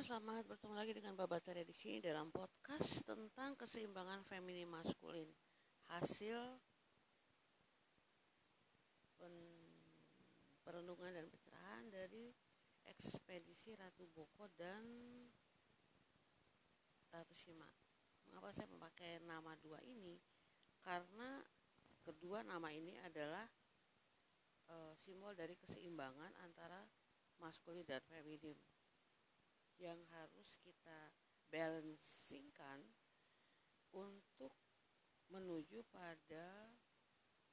Halo, selamat bertemu lagi dengan Bapak Tere di sini dalam podcast tentang keseimbangan feminin maskulin. Hasil perenungan dan pencerahan dari ekspedisi Ratu Boko dan Ratu Shima. Mengapa saya memakai nama dua ini? Karena kedua nama ini adalah simbol dari keseimbangan antara maskulin dan feminin yang harus kita balancingkan untuk menuju pada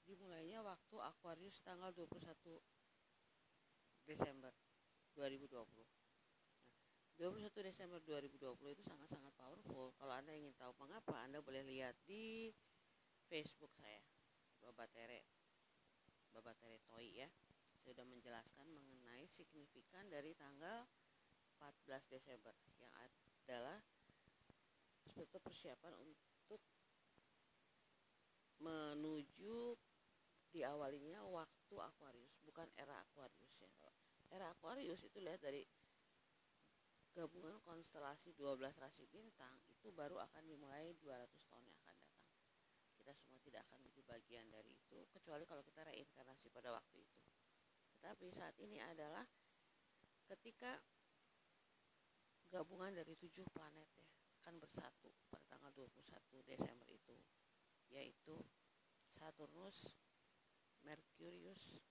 dimulainya waktu Aquarius tanggal 21 Desember 2020. Nah, 21 Desember 2020 itu sangat-sangat powerful. Kalau Anda ingin tahu mengapa, Anda boleh lihat di Facebook saya, Bapak Tere Toy ya. Saya sudah menjelaskan mengenai signifikan dari tanggal 14 Desember yang adalah suatu persiapan untuk menuju diawalinya waktu Aquarius, bukan era Aquarius ya. Era Aquarius itu lihat dari gabungan konstelasi 12 rasi bintang itu baru akan dimulai 200 tahun yang akan datang. Kita semua tidak akan menjadi bagian dari itu kecuali kalau kita reinkarnasi pada waktu itu. Tetapi saat ini adalah ketika gabungan dari 7 planet ya akan bersatu pada tanggal 21 Desember itu, yaitu Saturnus, Merkurius,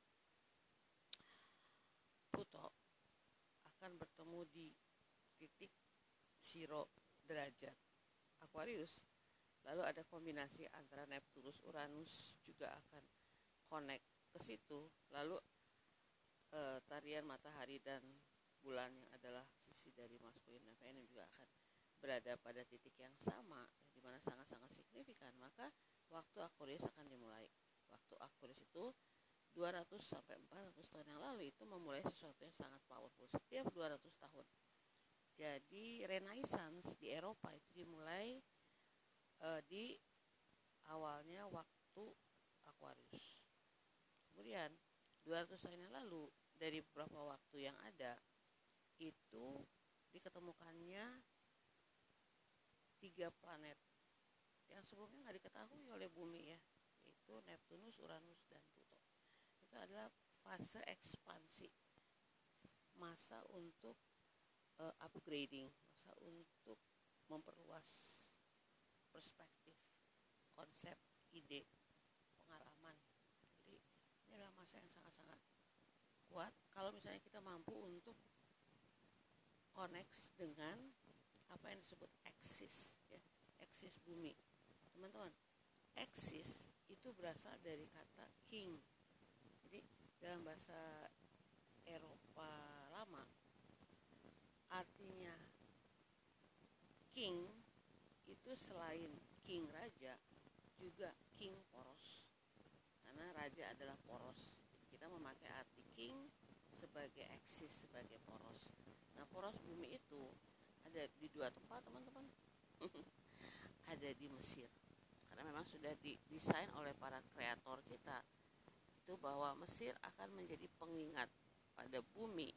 Pluto akan bertemu di titik 0 derajat Aquarius. Lalu ada kombinasi antara Neptunus, Uranus juga akan connect ke situ. Lalu tarian matahari dan bulan yang adalah sisi dari maskulin dan feminin juga akan berada pada titik yang sama, di mana sangat-sangat signifikan. Maka waktu Aquarius akan dimulai. Waktu Aquarius itu 200 sampai 400 tahun yang lalu itu memulai sesuatu yang sangat powerful setiap 200 tahun. Jadi Renaissance di Eropa itu dimulai di awalnya waktu Aquarius. Kemudian 200 tahun yang lalu dari beberapa waktu yang ada itu diketemukannya 3 planet yang sebelumnya nggak diketahui oleh bumi ya, yaitu Neptunus, Uranus, dan Pluto. Itu adalah fase ekspansi, masa untuk upgrading, masa untuk memperluas perspektif, konsep, ide, pengalaman. Jadi ini adalah masa yang sangat-sangat kuat kalau misalnya kita mampu untuk connect dengan apa yang disebut eksis ya, eksis bumi. Teman-teman, eksis itu berasal dari kata king. Jadi dalam bahasa Eropa lama artinya king itu selain king raja juga king poros, karena raja adalah poros. Jadi kita memakai arti king sebagai eksis, sebagai poros. Nah, poros bumi itu ada di 2 tempat, teman-teman. Ada di Mesir. Karena memang sudah didesain oleh para kreator kita itu bahwa Mesir akan menjadi pengingat pada bumi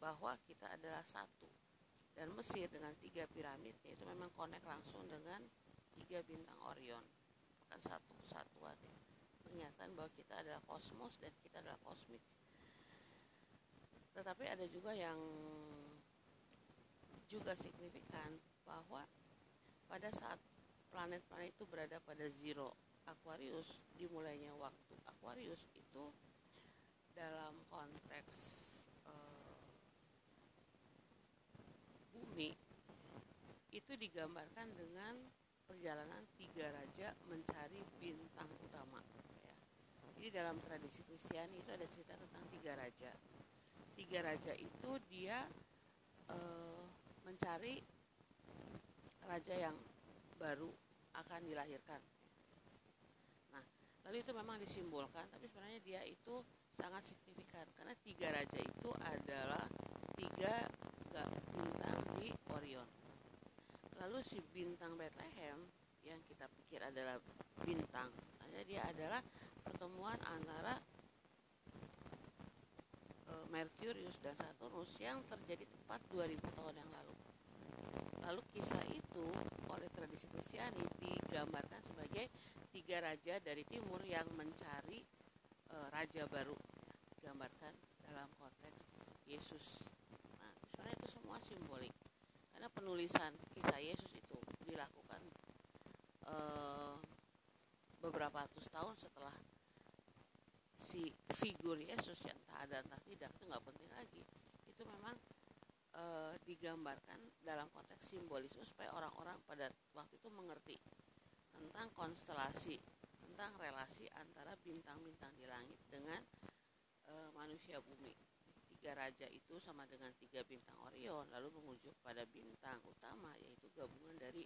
bahwa kita adalah satu. Dan Mesir dengan 3 piramid itu memang connect langsung dengan 3 bintang Orion. Bukan satu kesatuan ya. Pernyataan bahwa kita adalah kosmos dan kita adalah kosmik. Tetapi ada juga yang juga signifikan bahwa pada saat planet-planet itu berada pada 0 Aquarius, dimulainya waktu Aquarius itu dalam konteks bumi itu digambarkan dengan perjalanan 3 raja mencari bintang utama ya. Jadi dalam tradisi Kristiani itu ada cerita tentang 3 raja. 3 raja itu dia mencari raja yang baru akan dilahirkan. Nah, lalu itu memang disimbolkan, tapi sebenarnya dia itu sangat signifikan karena 3 raja itu adalah 3 bintang di Orion. Lalu si bintang Bethlehem yang kita pikir adalah bintang, hanya dia adalah pertemuan antara Merkurius dan Saturnus yang terjadi tepat 2000 tahun yang lalu. Lalu kisah itu oleh tradisi Kristiani digambarkan sebagai tiga raja dari timur yang mencari raja baru, digambarkan dalam konteks Yesus. Nah, sebenarnya itu semua simbolik, karena penulisan kisah Yesus itu dilakukan beberapa ratus tahun setelah si figur Yesus yang tak ada entah tidak, itu nggak penting lagi. Itu memang digambarkan dalam konteks simbolisme supaya orang-orang pada waktu itu mengerti tentang konstelasi, tentang relasi antara bintang-bintang di langit dengan manusia bumi. Tiga raja itu sama dengan tiga bintang Orion, lalu menunjuk pada bintang utama, yaitu gabungan dari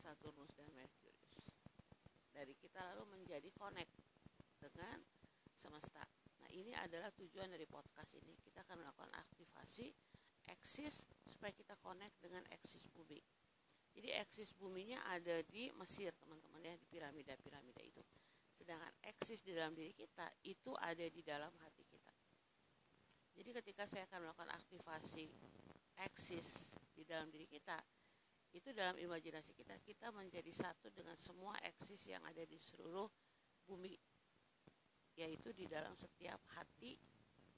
Saturnus dan Merkurius. Dari kita lalu menjadi connect dengan semesta. Nah, ini adalah tujuan dari podcast ini. Kita akan melakukan aktivasi eksis supaya kita connect dengan eksis bumi. Jadi eksis buminya ada di Mesir, teman-teman ya, di piramida-piramida itu. Sedangkan eksis di dalam diri kita itu ada di dalam hati kita. Jadi ketika saya akan melakukan aktivasi eksis di dalam diri kita, itu dalam imajinasi kita, kita menjadi satu dengan semua eksis yang ada di seluruh bumi, yaitu di dalam setiap hati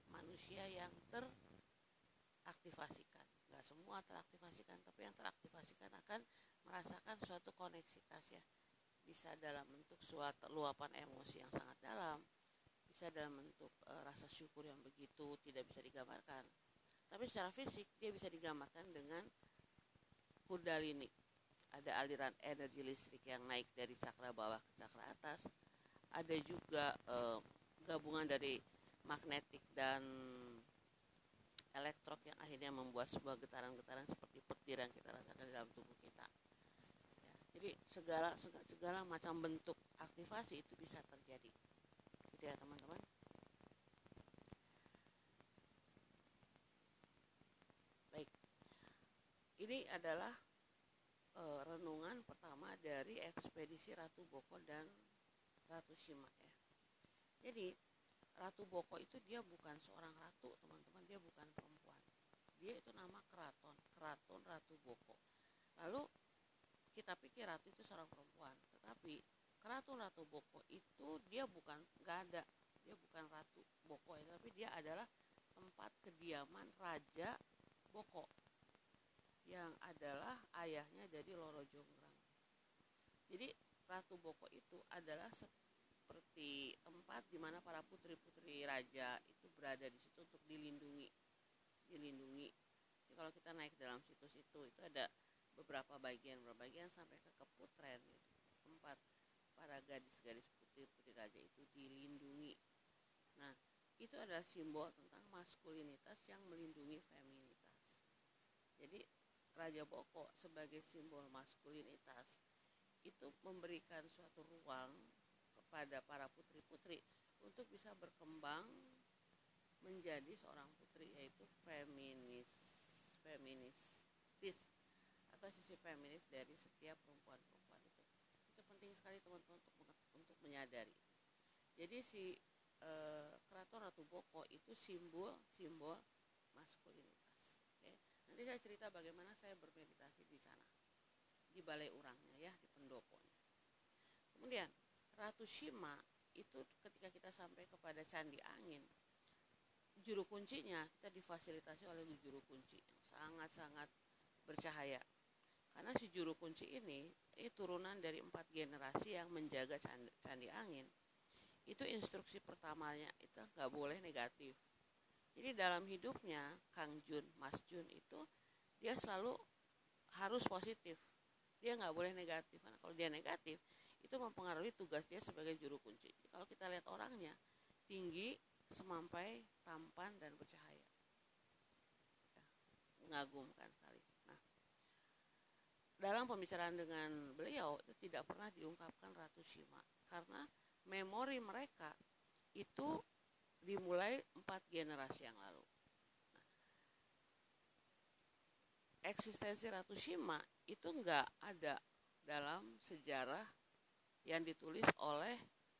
manusia yang teraktivasikan. Nggak semua teraktivasikan, tapi yang teraktivasikan akan merasakan suatu koneksitasnya. Bisa dalam bentuk suatu luapan emosi yang sangat dalam, bisa dalam bentuk rasa syukur yang begitu tidak bisa digambarkan. Tapi secara fisik dia bisa digambarkan dengan kundalini. Ada aliran energi listrik yang naik dari cakra bawah ke cakra atas. Ada juga gabungan dari magnetik dan elektrok yang akhirnya membuat sebuah getaran-getaran seperti petir yang kita rasakan di dalam tubuh kita. Ya, jadi segala macam bentuk aktivasi itu bisa terjadi. Gitu ya teman-teman. Baik, ini adalah renungan pertama dari ekspedisi Ratu Boko dan Ratu Shima ya. Jadi Ratu Boko itu dia bukan seorang ratu, teman-teman, dia bukan perempuan. Dia itu nama keraton, keraton Ratu Boko. Lalu kita pikir ratu itu seorang perempuan, tetapi keraton Ratu Boko itu dia bukan, nggak ada, dia bukan Ratu Boko, ya, tapi dia adalah tempat kediaman Raja Boko yang adalah ayahnya dari Loro Jonggrang. Jadi Ratu Boko itu adalah seperti tempat di mana para putri-putri raja itu berada di situ untuk dilindungi. Jadi kalau kita naik dalam situs itu ada beberapa bagian sampai ke keputren, gitu. Tempat para gadis-gadis putri-putri raja itu dilindungi. Nah, itu adalah simbol tentang maskulinitas yang melindungi feminitas. Jadi Raja Boko sebagai simbol maskulinitas itu memberikan suatu ruang kepada para putri-putri untuk bisa berkembang menjadi seorang putri, yaitu feministis atau sisi feminis dari setiap perempuan-perempuan itu. Itu penting sekali teman-teman untuk menyadari. Jadi si keraton Ratu Boko itu simbol maskulinitas. Oke. Nanti saya cerita bagaimana saya bermeditasi di sana, di balai urangnya ya, di pendoponya. Kemudian Ratu Shima itu ketika kita sampai kepada Candi Angin, juru kuncinya kita difasilitasi oleh juru kunci yang sangat-sangat bercahaya. Karena si juru kunci ini turunan dari 4 generasi yang menjaga Candi Angin. Itu instruksi pertamanya itu nggak boleh negatif. Jadi dalam hidupnya Kang Jun, Mas Jun itu dia selalu harus positif. Dia nggak boleh negatif, karena kalau dia negatif itu mempengaruhi tugas dia sebagai juru kunci. Kalau kita lihat orangnya tinggi, semampai, tampan dan bercahaya, mengagumkan sekali. Nah, dalam pembicaraan dengan beliau itu tidak pernah diungkapkan Ratu Shima, karena memori mereka itu dimulai 4 generasi yang lalu. Eksistensi Ratu Shima itu enggak ada dalam sejarah yang ditulis oleh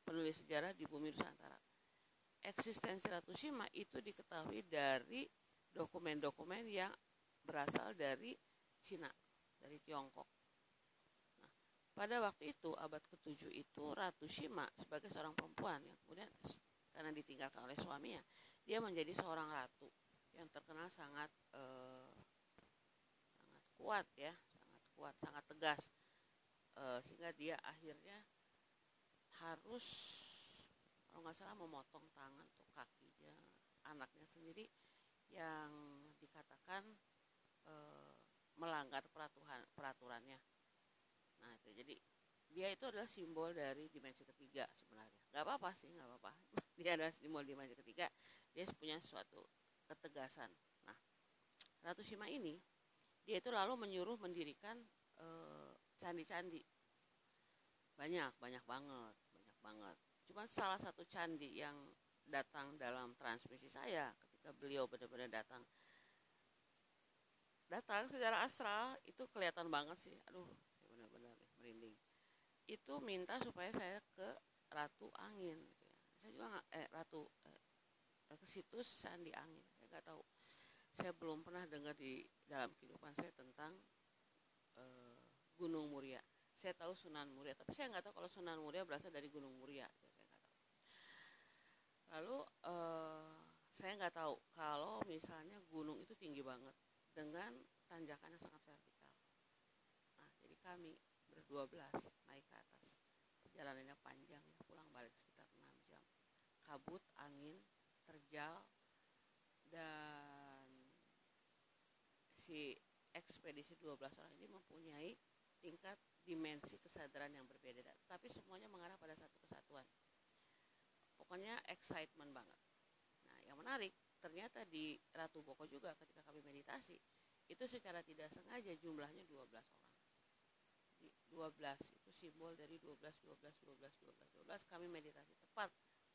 penulis sejarah di bumi Nusantara. eksistensi Ratu Shima itu diketahui dari dokumen-dokumen yang berasal dari Cina, dari Tiongkok. Nah, pada waktu itu abad ke-7 itu Ratu Shima sebagai seorang perempuan yang kemudian karena ditinggalkan oleh suaminya, dia menjadi seorang ratu yang terkenal sangat sangat kuat ya, sangat kuat, sangat tegas, sehingga dia akhirnya harus kalau nggak salah memotong tangan atau kakinya anaknya sendiri yang dikatakan melanggar peraturannya. Nah itu, jadi dia itu adalah simbol dari dimensi ketiga sebenarnya. Nggak apa-apa sih, nggak apa-apa. Dia adalah simbol dimensi ketiga. Dia punya suatu ketegasan. Nah, Ratu Shima ini dia itu lalu menyuruh mendirikan candi-candi banyak banget, banyak banget. Cuma salah satu candi yang datang dalam transmisi saya ketika beliau benar-benar datang secara astral itu kelihatan banget sih, aduh benar-benar merinding. Itu minta supaya saya ke Ratu Angin, gitu ya. Saya juga nggak, ke situs Candi Angin, saya nggak tahu, saya belum pernah dengar di dalam kehidupan saya tentang Gunung Muria. Saya tahu Sunan Muria, tapi saya nggak tahu kalau Sunan Muria berasal dari Gunung Muria. Lalu saya nggak tahu kalau misalnya gunung itu tinggi banget dengan tanjakannya sangat vertikal. Nah, jadi kami berdua belas naik ke atas, perjalanannya panjang, pulang balik sekitar 6 jam. Kabut, angin, terjal, dan si ekspedisi 12 orang ini mempunyai tingkat dimensi kesadaran yang berbeda, tapi semuanya mengarah pada satu kesatuan. Pokoknya excitement banget. Nah, yang menarik ternyata di Ratu Boko juga ketika kami meditasi itu secara tidak sengaja jumlahnya 12 orang. 12 itu simbol dari 12 kami meditasi tepat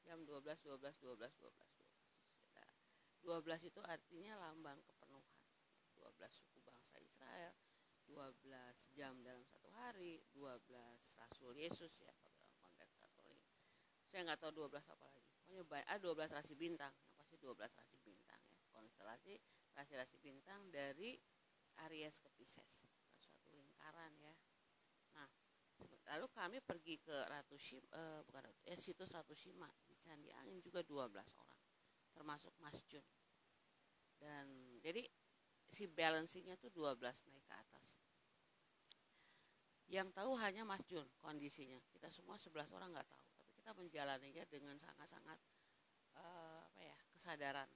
jam 12 itu artinya lambang kepenuhan. 12 suku bangsa Israel, 12 jam dalam satu hari, 12 Rasul Yesus ya dalam konteks Katolik. Saya nggak tahu 12 apa lagi. Pokoknya 12 rasi bintang, yang pasti 12 rasi bintang ya. Konstelasi rasi-rasi bintang dari Aries ke Pisces, suatu lingkaran ya. Nah, lalu kami pergi ke Ratu Shima, situs Ratu Shima di Candi Angin juga 12 orang, termasuk Mas Jun. Dan jadi si balancingnya tuh 12 naik ke atas. Yang tahu hanya Mas Jun kondisinya. Kita semua 11 orang nggak tahu. Kita menjalaninya dengan sangat-sangat kesadaran.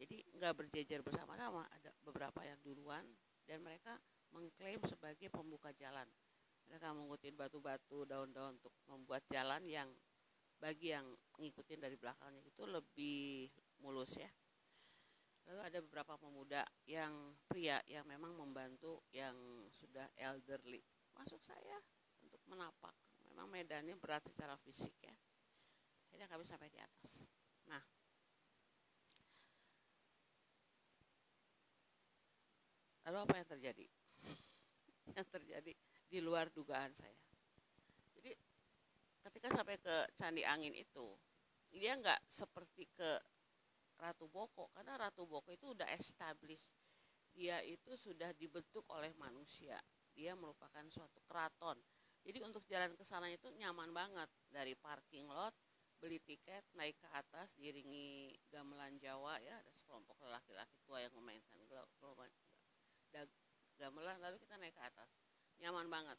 Jadi nggak berjejer bersama-sama, ada beberapa yang duluan dan mereka mengklaim sebagai pembuka jalan. Mereka mengikutin batu-batu, daun-daun untuk membuat jalan yang bagi yang ngikutin dari belakangnya itu lebih mulus ya. Lalu ada beberapa pemuda yang pria yang memang membantu yang sudah elderly. Masuk saya untuk menapak. Memang medannya berat secara fisik ya. Akhirnya kami sampai di atas. Nah, lalu apa yang terjadi? Yang terjadi di luar dugaan saya. Jadi ketika sampai ke Candi Angin itu, dia nggak seperti ke Ratu Boko, karena Ratu Boko itu udah established. Dia itu sudah dibentuk oleh manusia. Dia merupakan suatu keraton. Jadi untuk jalan ke sana itu nyaman banget, dari parking lot, beli tiket, naik ke atas, diiringi gamelan Jawa ya, ada sekelompok lelaki-laki tua yang memainkan gamelan, lalu kita naik ke atas, nyaman banget.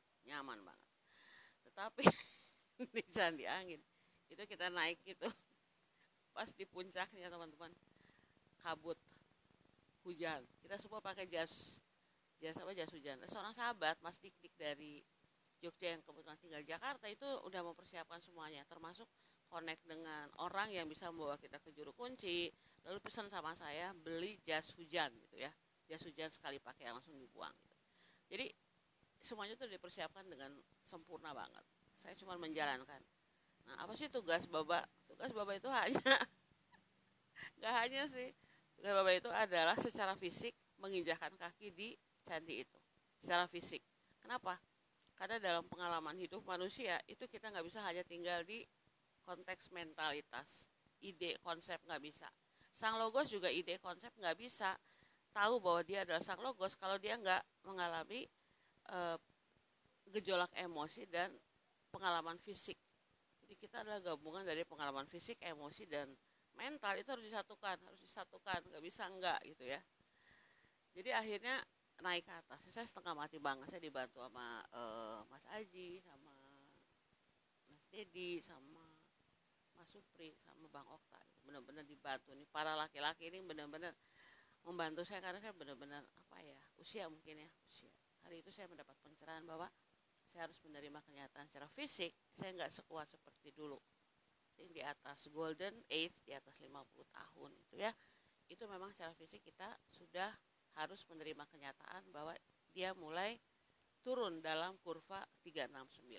Tetapi di Candi Angin itu kita naik gitu, pas di puncaknya teman-teman, kabut, hujan, kita semua pakai jas hujan. Seorang sahabat Mas Dikdik dari Jogja yang kebetulan tinggal di Jakarta itu udah mempersiapkan semuanya, termasuk connect dengan orang yang bisa membawa kita ke juru kunci, lalu pesan sama saya beli jas hujan gitu ya, jas hujan sekali pakai langsung dibuang gitu. Jadi semuanya tuh dipersiapkan dengan sempurna banget, saya cuma menjalankan. Nah, apa sih tugas Bapak? Tugas Bapak itu tugas Bapak itu adalah secara fisik menginjakan kaki di candi itu, secara fisik. Kenapa? Karena dalam pengalaman hidup manusia itu kita nggak bisa hanya tinggal di konteks mentalitas. ide konsep nggak bisa. Sang Logos juga ide konsep nggak bisa tahu bahwa dia adalah Sang Logos kalau dia nggak mengalami gejolak emosi dan pengalaman fisik. Jadi kita adalah gabungan dari pengalaman fisik, emosi, dan mental. Itu harus disatukan, nggak bisa enggak gitu ya. Jadi akhirnya naik ke atas. Saya setengah mati banget, saya dibantu sama Mas Aji, sama Mas Dedi, sama Mas Supri, sama Bang Okta. Benar-benar dibantu nih para laki-laki ini, benar-benar membantu saya karena saya benar-benar apa ya, usia mungkin ya, usia. Hari itu saya mendapat pencerahan bahwa saya harus menerima kenyataan secara fisik, saya nggak sekuat seperti dulu. Di atas golden age, di atas 50 tahun itu ya, itu memang secara fisik kita sudah harus menerima kenyataan bahwa dia mulai turun dalam kurva 369.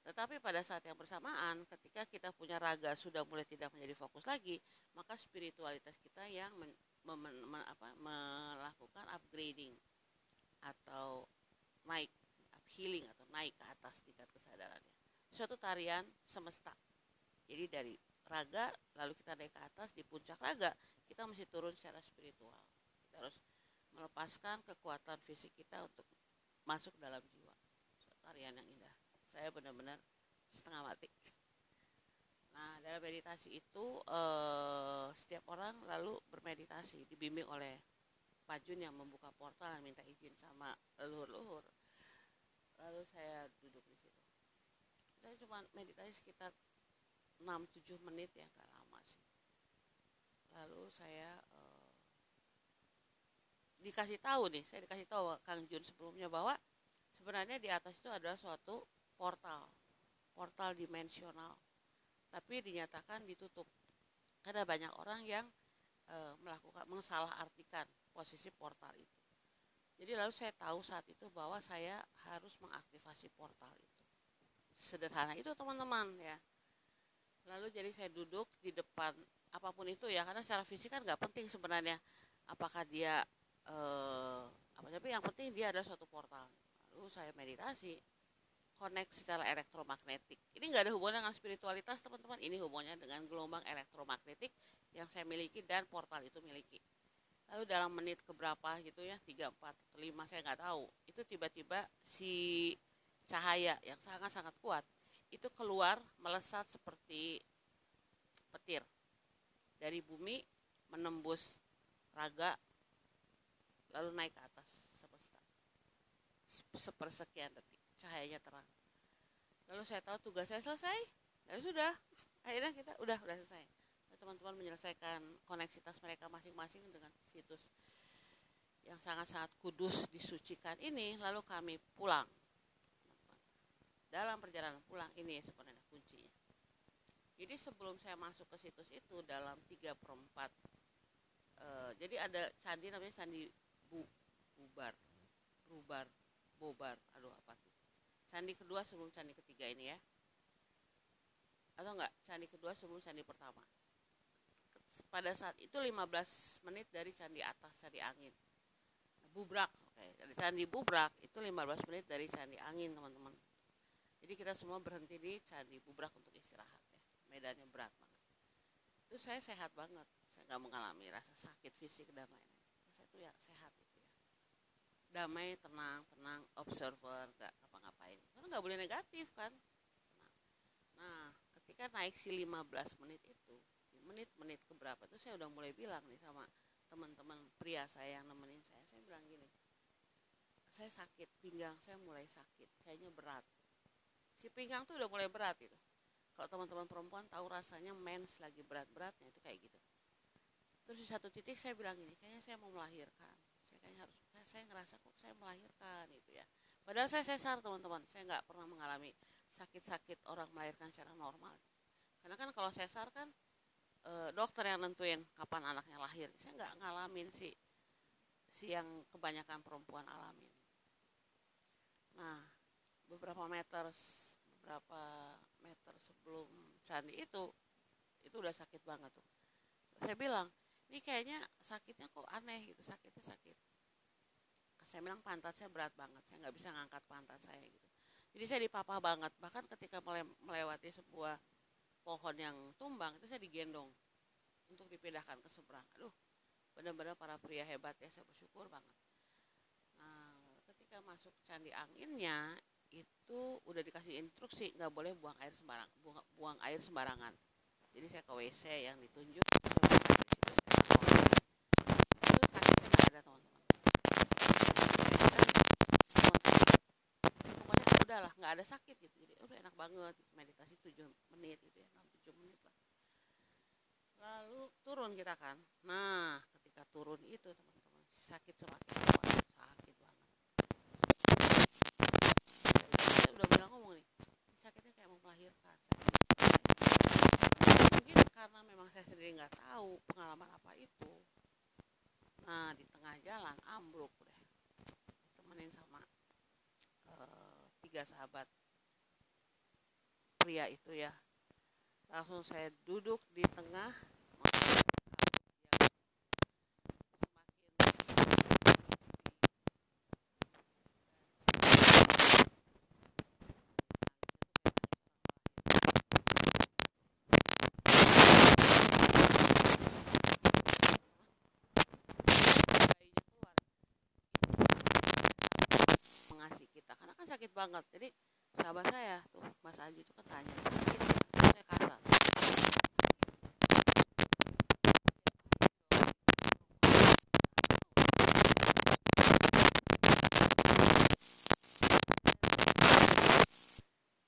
Tetapi pada saat yang bersamaan, ketika kita punya raga sudah mulai tidak menjadi fokus lagi, maka spiritualitas kita yang melakukan upgrading atau naik, healing atau naik ke atas tingkat kesadarannya. Suatu tarian semesta. Jadi dari raga lalu kita naik ke atas, di puncak raga kita mesti turun secara spiritual. Kita harus melepaskan kekuatan fisik kita untuk masuk dalam jiwa. Suatu tarian yang indah. Saya benar-benar setengah mati. Nah, dalam meditasi itu setiap orang lalu bermeditasi dibimbing oleh Pak Jun yang membuka portal dan minta izin sama leluhur-leluhur. Lalu saya duduk di situ. Saya cuma meditasi sekitar 6-7 menit ya, gak lama sih. Lalu saya dikasih tahu nih, saya dikasih tahu Kang Jun sebelumnya bahwa sebenarnya di atas itu adalah suatu portal, portal dimensional. Tapi dinyatakan ditutup karena banyak orang yang melakukan mensalahartikan posisi portal itu. Jadi lalu saya tahu saat itu bahwa saya harus mengaktifasi portal itu. Sederhana itu teman-teman ya. Lalu jadi saya duduk di depan apapun itu ya, karena secara fisik kan nggak penting sebenarnya. Apakah dia tapi yang penting dia adalah suatu portal. Lalu saya meditasi, connect secara elektromagnetik. Ini nggak ada hubungan dengan spiritualitas teman-teman. Ini hubungannya dengan gelombang elektromagnetik yang saya miliki dan portal itu miliki. Lalu dalam menit keberapa gitu ya, 3, 4, 5, saya nggak tahu. Itu tiba-tiba si cahaya yang sangat-sangat kuat, itu keluar melesat seperti petir. Dari bumi menembus raga, lalu naik ke atas semesta. Sepersekian detik, cahayanya terang. Lalu saya tahu tugas saya selesai, lalu sudah. Akhirnya kita udah selesai. Teman-teman menyelesaikan koneksitas mereka masing-masing dengan situs yang sangat-sangat kudus disucikan ini, lalu kami pulang. Dalam perjalanan pulang ini sebenarnya kuncinya. Jadi sebelum saya masuk ke situs itu dalam 3/4, jadi ada candi namanya Candi Bubrah, candi kedua sebelum candi ketiga ini ya, atau enggak, candi kedua sebelum candi pertama. Pada saat itu 15 menit dari candi atas, Candi Angin Bubrah. Dari Candi Bubrah itu 15 menit dari Candi Angin teman-teman. Jadi kita semua berhenti di Candi Bubrah untuk istirahat ya. Medannya berat banget. Itu saya sehat banget. Saya nggak mengalami rasa sakit fisik dan lain-lain. Saya tuh ya sehat gitu ya. Damai, tenang, observer, nggak ngapa-ngapain. Karena nggak boleh negatif kan. Nah, ketika naik si 15 menit itu, menit-menit keberapa itu saya udah mulai bilang nih sama teman-teman pria saya yang nemenin saya bilang gini, saya sakit, pinggang saya mulai sakit, kayaknya berat. Si pinggang tuh udah mulai berat gitu. Kalau teman-teman perempuan tahu rasanya mens lagi berat-beratnya itu kayak gitu. Terus di satu titik saya bilang gini, kayaknya saya mau melahirkan. Saya ngerasa kok saya melahirkan gitu ya. Padahal saya sesar teman-teman, saya nggak pernah mengalami sakit-sakit orang melahirkan secara normal. Karena kan kalau sesar kan dokter yang nentuin kapan anaknya lahir. Saya nggak ngalamin si yang kebanyakan perempuan alamin. Nah, beberapa meter sebelum candi itu udah sakit banget tuh. Saya bilang, ini kayaknya sakitnya kok aneh gitu, sakit. Saya bilang pantat saya berat banget, saya nggak bisa ngangkat pantat saya gitu. Jadi saya dipapah banget, bahkan ketika melewati sebuah pohon yang tumbang itu saya digendong untuk dipindahkan ke seberang. Aduh, benar-benar para pria hebat ya, saya bersyukur banget. Nah, ketika masuk Candi Anginnya itu udah dikasih instruksi nggak boleh buang air sembarangan, buang air sembarangan. Jadi saya ke WC yang ditunjuk. Lah nggak ada sakit gitu, jadi udah enak banget meditasi 7 menit gitu ya, 6-7 menit lah. Lalu turun kita kan, nah ketika turun itu teman-teman sakit semakin kuat, sakit banget. Saya udah bilang ngomong nih, sakitnya kayak mau melahirkan. Mungkin karena memang saya sendiri nggak tahu pengalaman apa itu. Nah di tengah jalan ambruk udah, temenin sama 3 sahabat pria itu ya, langsung saya duduk di tengah, sakit banget. Jadi sahabat saya tuh Mas Aji itu kan tanya sakit, saya kasar.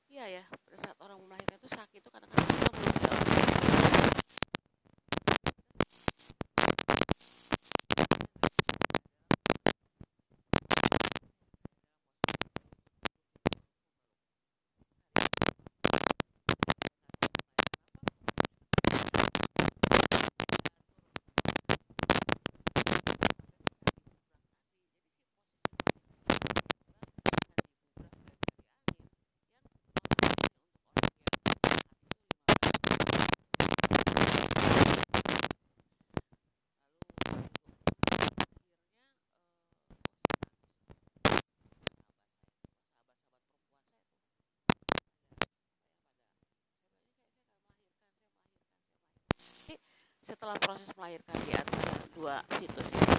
Iya ya, pada saat orang melahirkan itu sakit itu kadang-kadang kita belum tahu. Setelah proses melahirkan di antara 2 situs itu,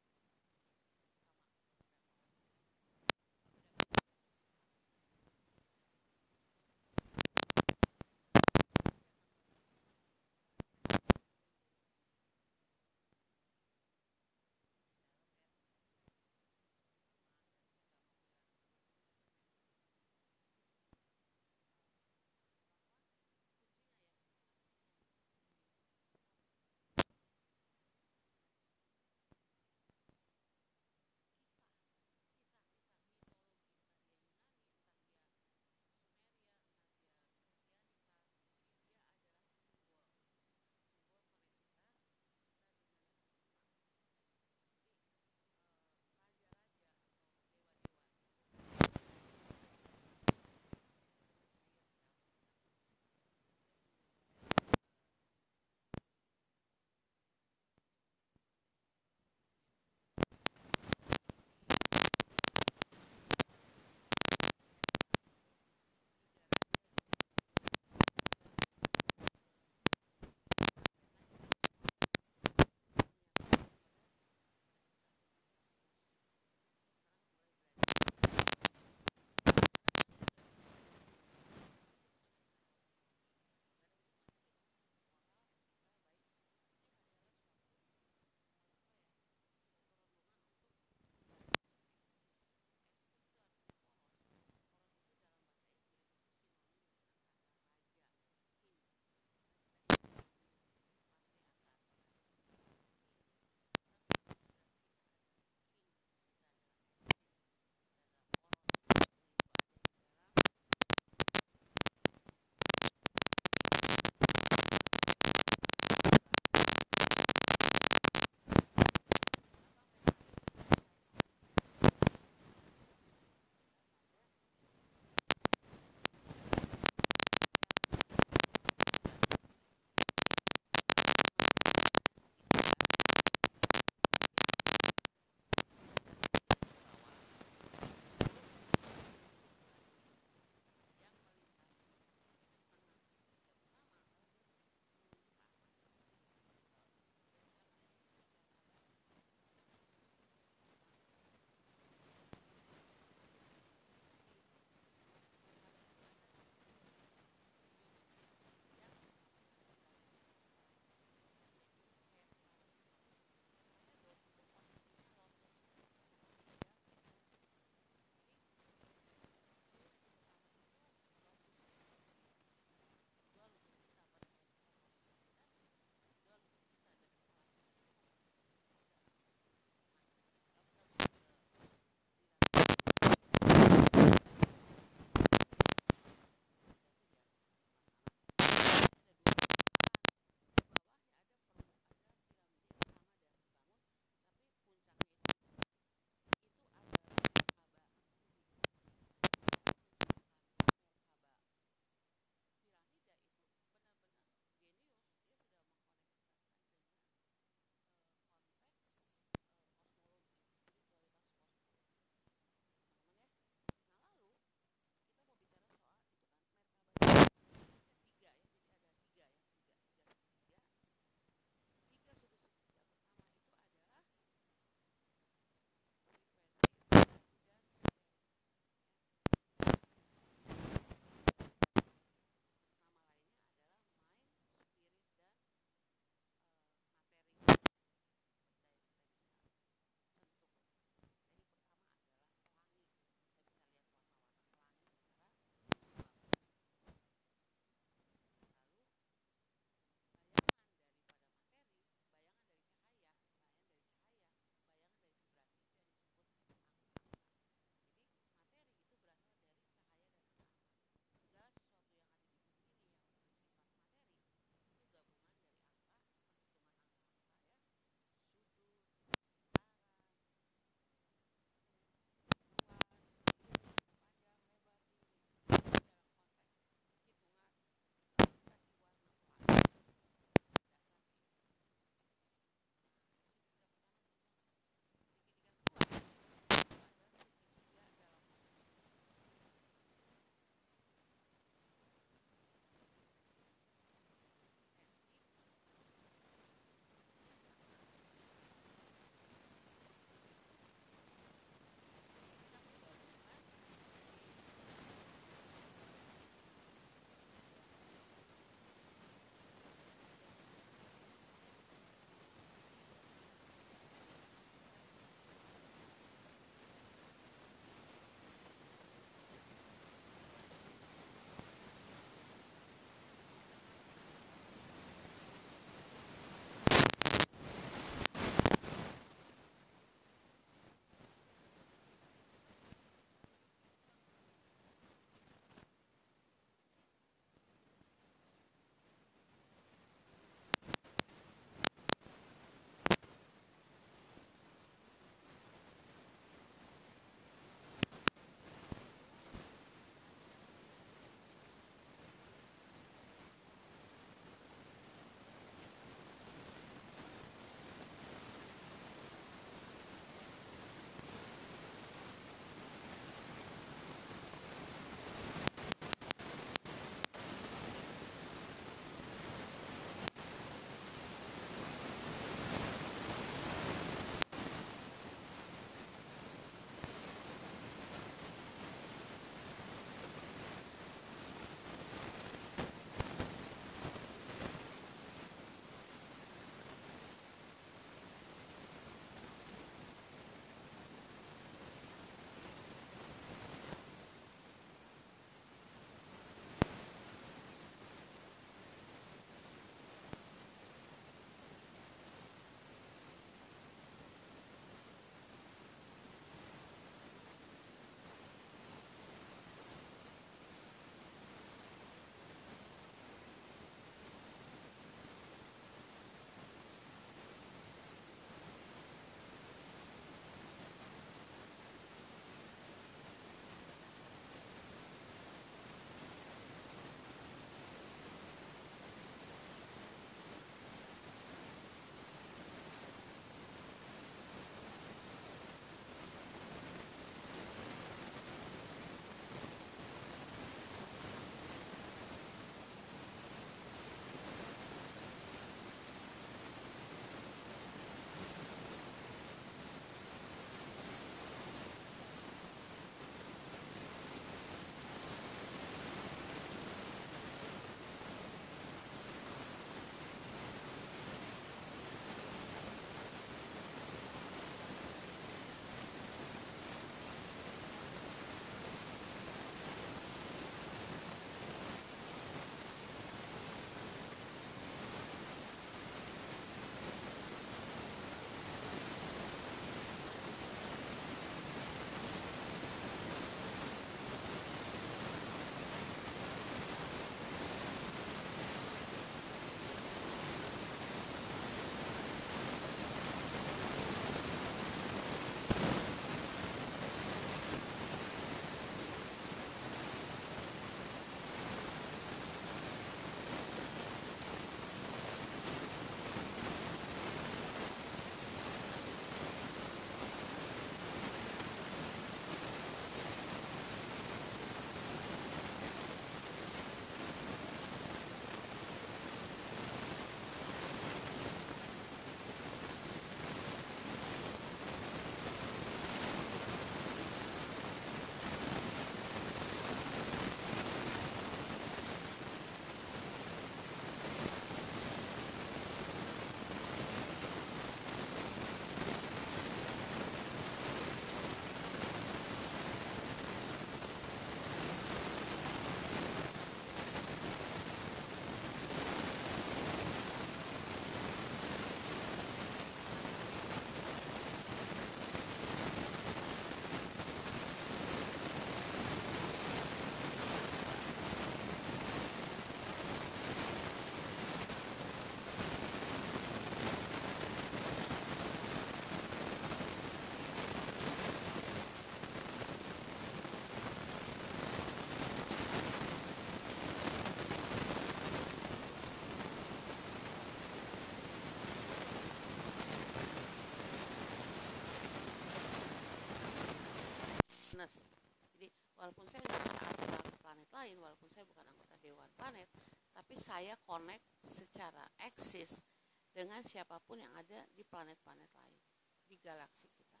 walaupun saya nggak bisa astral ke planet lain, walaupun saya bukan anggota Dewan Planet, tapi saya connect secara eksis dengan siapapun yang ada di planet-planet lain, di galaksi kita.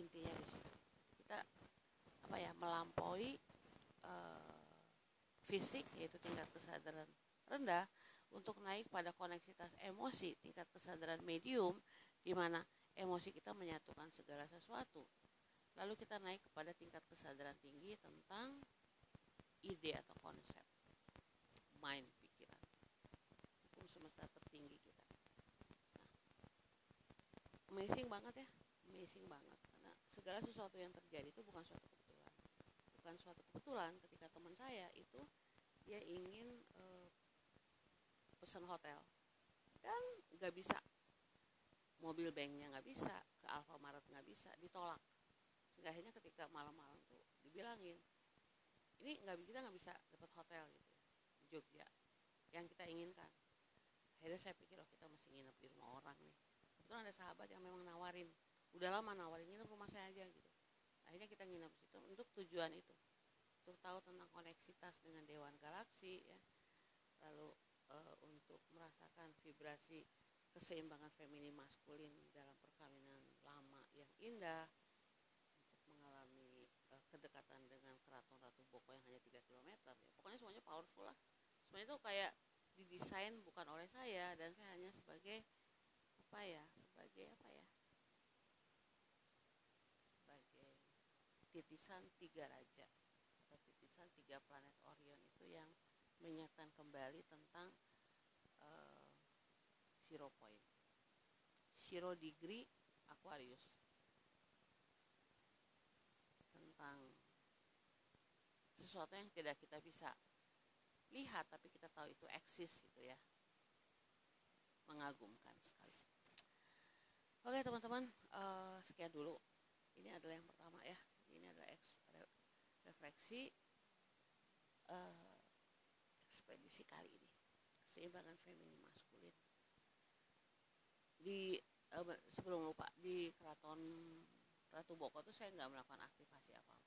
Intinya di situ. Kita apa ya, melampaui fisik, yaitu tingkat kesadaran rendah, untuk naik pada koneksitas emosi, tingkat kesadaran medium, di mana emosi kita menyatukan segala sesuatu. Lalu kita naik kepada tingkat kesadaran tinggi tentang ide atau konsep, mind, pikiran, hukum semesta tertinggi kita. Nah, amazing banget ya, amazing banget. Karena segala sesuatu yang terjadi itu bukan suatu kebetulan. Bukan suatu kebetulan ketika teman saya itu dia ingin pesan hotel dan nggak bisa, mobil banknya nggak bisa, ke Alfamart nggak bisa, ditolak. Sehingga akhirnya ketika malam-malam tuh dibilangin, ini kita nggak bisa dapat hotel gitu di Jogja yang kita inginkan. Akhirnya saya pikir, oh kita mesti nginep di rumah orang nih. Kebetulan ada sahabat yang memang nawarin, udah lama nawarin, nginep rumah saya aja gitu. Akhirnya kita nginep di situ untuk tujuan itu, untuk tahu tentang koneksitas dengan Dewan Galaksi ya. Lalu untuk merasakan vibrasi keseimbangan feminin maskulin dalam perkawinan lama yang indah, mengalami kedekatan dengan keraton Ratu Boko yang hanya 3 km ya. Pokoknya semuanya powerful lah. Semuanya itu kayak didesain bukan oleh saya, dan saya hanya sebagai sebagai titisan 3 raja atau titisan 3 planet Orion itu yang menyatakan kembali tentang zero point, zero degree Aquarius, tentang sesuatu yang tidak kita bisa lihat tapi kita tahu itu eksis gitu ya. Mengagumkan sekali. Oke teman-teman, sekian dulu. Ini adalah yang pertama ya. Ini adalah refleksi ekspedisi kali ini, keseimbangan feminin maskulin. Di sebelum lupa, di Keraton Ratu Boko itu saya nggak melakukan aktivasi apa-apa,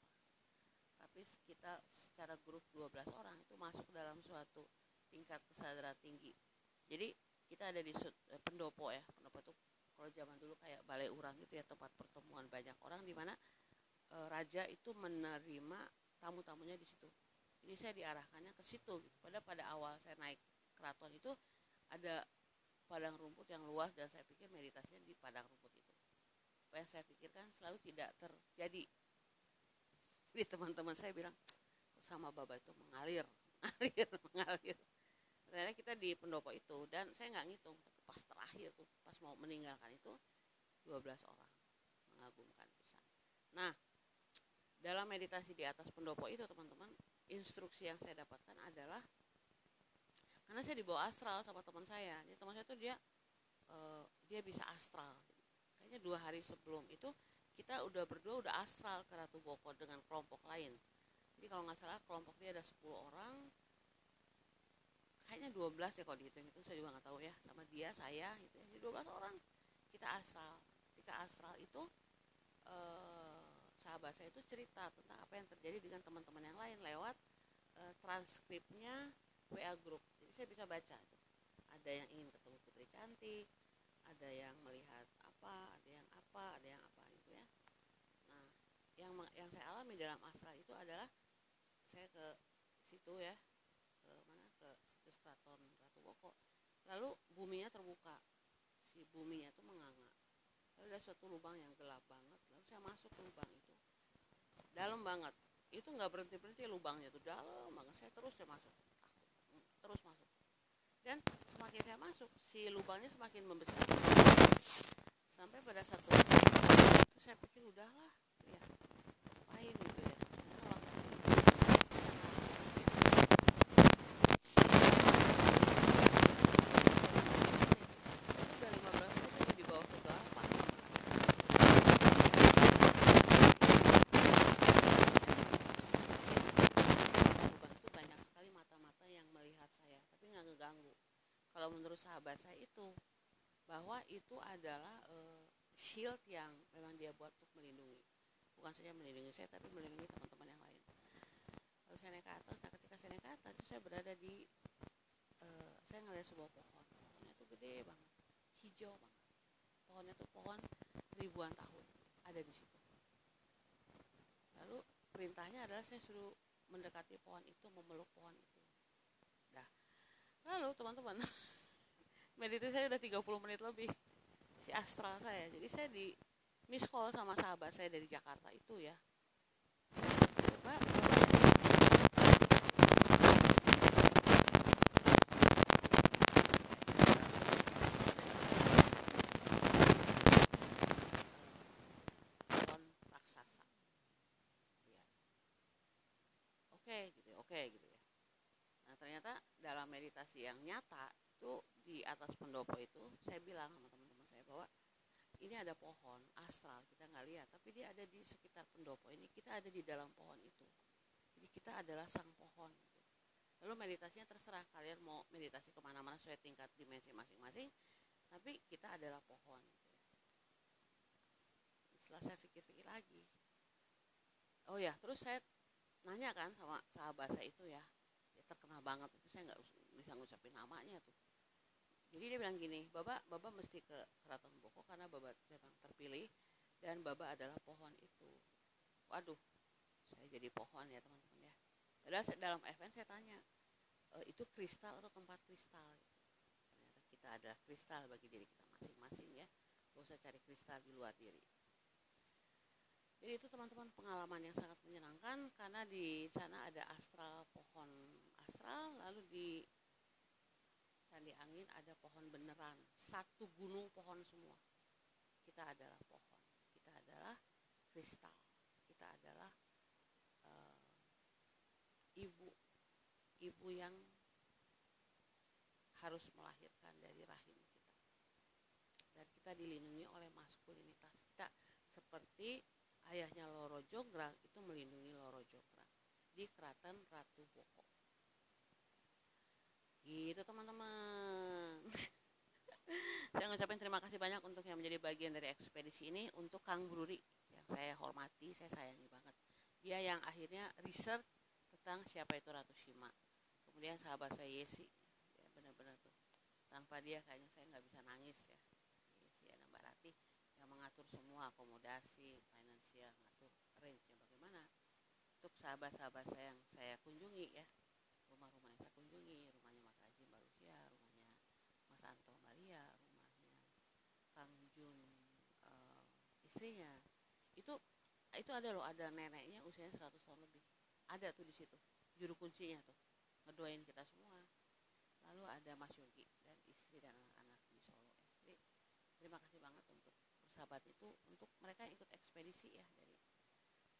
tapi kita secara grup 12 orang itu masuk dalam suatu tingkat kesadaran tinggi. Jadi kita ada di pendopo ya, pendopo itu kalau zaman dulu kayak balai urang gitu ya, tempat pertemuan banyak orang di mana raja itu menerima tamu-tamunya di situ. Jadi saya diarahkannya ke situ gitu. Pada awal saya naik keraton itu ada padang rumput yang luas, dan saya pikir meditasinya di padang rumput itu. Apa yang saya pikirkan selalu tidak terjadi. Jadi teman-teman saya bilang, sama Baba itu mengalir. Ternyata kita di pendopo itu, dan saya nggak ngitung, tapi pas terakhir tuh, pas mau meninggalkan itu, 12 orang, mengagumkan pisan. Nah, dalam meditasi di atas pendopo itu teman-teman, instruksi yang saya dapatkan adalah, karena saya dibawa astral sama teman saya, jadi teman saya tuh dia bisa astral. Kayaknya 2 hari sebelum itu kita udah berdua udah astral ke Ratu Boko dengan kelompok lain. Jadi kalau nggak salah kelompoknya ada 10 orang, kayaknya 12 ya kalau dihitung-hitung, saya juga nggak tahu ya, sama dia, saya gitu ya. Jadi 12 orang kita astral. Ketika astral itu sahabat saya itu cerita tentang apa yang terjadi dengan teman-teman yang lain lewat transkripnya WA group. Jadi saya bisa baca itu. Ada yang ingin ketemu Putri Cantik, ada yang melihat apa gitu ya. Nah, yang saya alami dalam astral itu adalah saya ke situ ya, ke situs Keraton Ratu Boko, lalu buminya terbuka, si buminya itu menganga, lalu ada suatu lubang yang gelap banget, lalu saya masuk ke lubang itu, dalam banget, itu nggak berhenti lubangnya itu dalam banget, saya terus masuk, dan semakin saya masuk si lubangnya semakin membesar. Sampai pada satu waktu itu saya pikir udahlah ya, ngapain gitu ya, udah 15 menit itu di bawah ke apa, itu banyak sekali mata-mata yang melihat saya tapi nggak ngeganggu. Kalau menurut sahabat saya itu bahwa itu adalah shield yang memang dia buat untuk melindungi, bukan saja melindungi saya tapi melindungi teman-teman yang lain. saya naik ke atas. Nah ketika saya naik ke atas itu saya berada di saya ngeliat sebuah pohon. Pohonnya tuh gede banget, hijau banget. Pohonnya tuh pohon ribuan tahun ada di situ. Lalu perintahnya adalah saya suruh mendekati pohon itu, memeluk pohon itu. Dah. Lalu teman-teman, meditasi saya udah 30 menit lebih. Si astral saya. Jadi saya di miss call sama sahabat saya dari Jakarta itu ya. Coba Oke gitu ya. Nah ternyata dalam meditasi yang nyata itu di atas pendopo itu saya bilang sama teman-teman saya bahwa ini ada pohon astral kita nggak lihat tapi dia ada di sekitar pendopo ini, kita ada di dalam pohon itu, jadi kita adalah sang pohon gitu. Lalu meditasinya terserah kalian mau meditasi kemana-mana sesuai tingkat dimensi masing-masing, tapi kita adalah pohon gitu. Setelah saya pikir-pikir lagi, oh ya terus saya nanya kan sama sahabat saya itu ya, dia terkenal banget, saya nggak bisa ngucapin namanya tuh. Jadi dia bilang gini, Bapak mesti ke Ratu Boko karena Bapak memang terpilih dan Bapak adalah pohon itu. Waduh, saya jadi pohon ya teman-teman ya. Padahal dalam FN saya tanya, itu kristal atau tempat kristal? Ternyata kita adalah kristal bagi diri kita masing-masing ya. Gak usah cari kristal di luar diri. Jadi itu teman-teman pengalaman yang sangat menyenangkan karena di sana ada astral, pohon astral, lalu di Candi Angin ada pohon beneran, satu gunung pohon semua. Kita adalah pohon, kita adalah kristal, kita adalah ibu yang harus melahirkan dari rahim kita. Dan kita dilindungi oleh maskulinitas kita seperti ayahnya Loro Jonggrang itu melindungi Loro Jonggrang di keraton Ratu Boko. Gitu teman-teman. Saya ngucapin terima kasih banyak untuk yang menjadi bagian dari ekspedisi ini, untuk Kang Bruri yang saya hormati, saya sayangi banget. Dia yang akhirnya riset tentang siapa itu Ratu Shima. Kemudian sahabat saya Yesi, ya benar-benar tuh. Tanpa dia kayaknya saya nggak bisa nangis ya. Yesi ada Mbak Ratih yang mengatur semua akomodasi, finansial, ngatur range-nya bagaimana. Untuk sahabat-sahabat saya yang saya kunjungi ya, rumah-rumah yang saya kunjungi, rumahnya Mas Aji, Mbak Lucia, rumahnya Mas Anto, Mbak Lia, rumahnya Kang Jun, istrinya. Itu ada loh, ada neneknya usianya 100 tahun lebih. Ada tuh di situ, juru kuncinya tuh, ngedoain kita semua. Lalu ada Mas Yogi dan istri dan anak-anak di Solo. Jadi terima kasih banget untuk sahabat itu, untuk mereka yang ikut ekspedisi ya, dari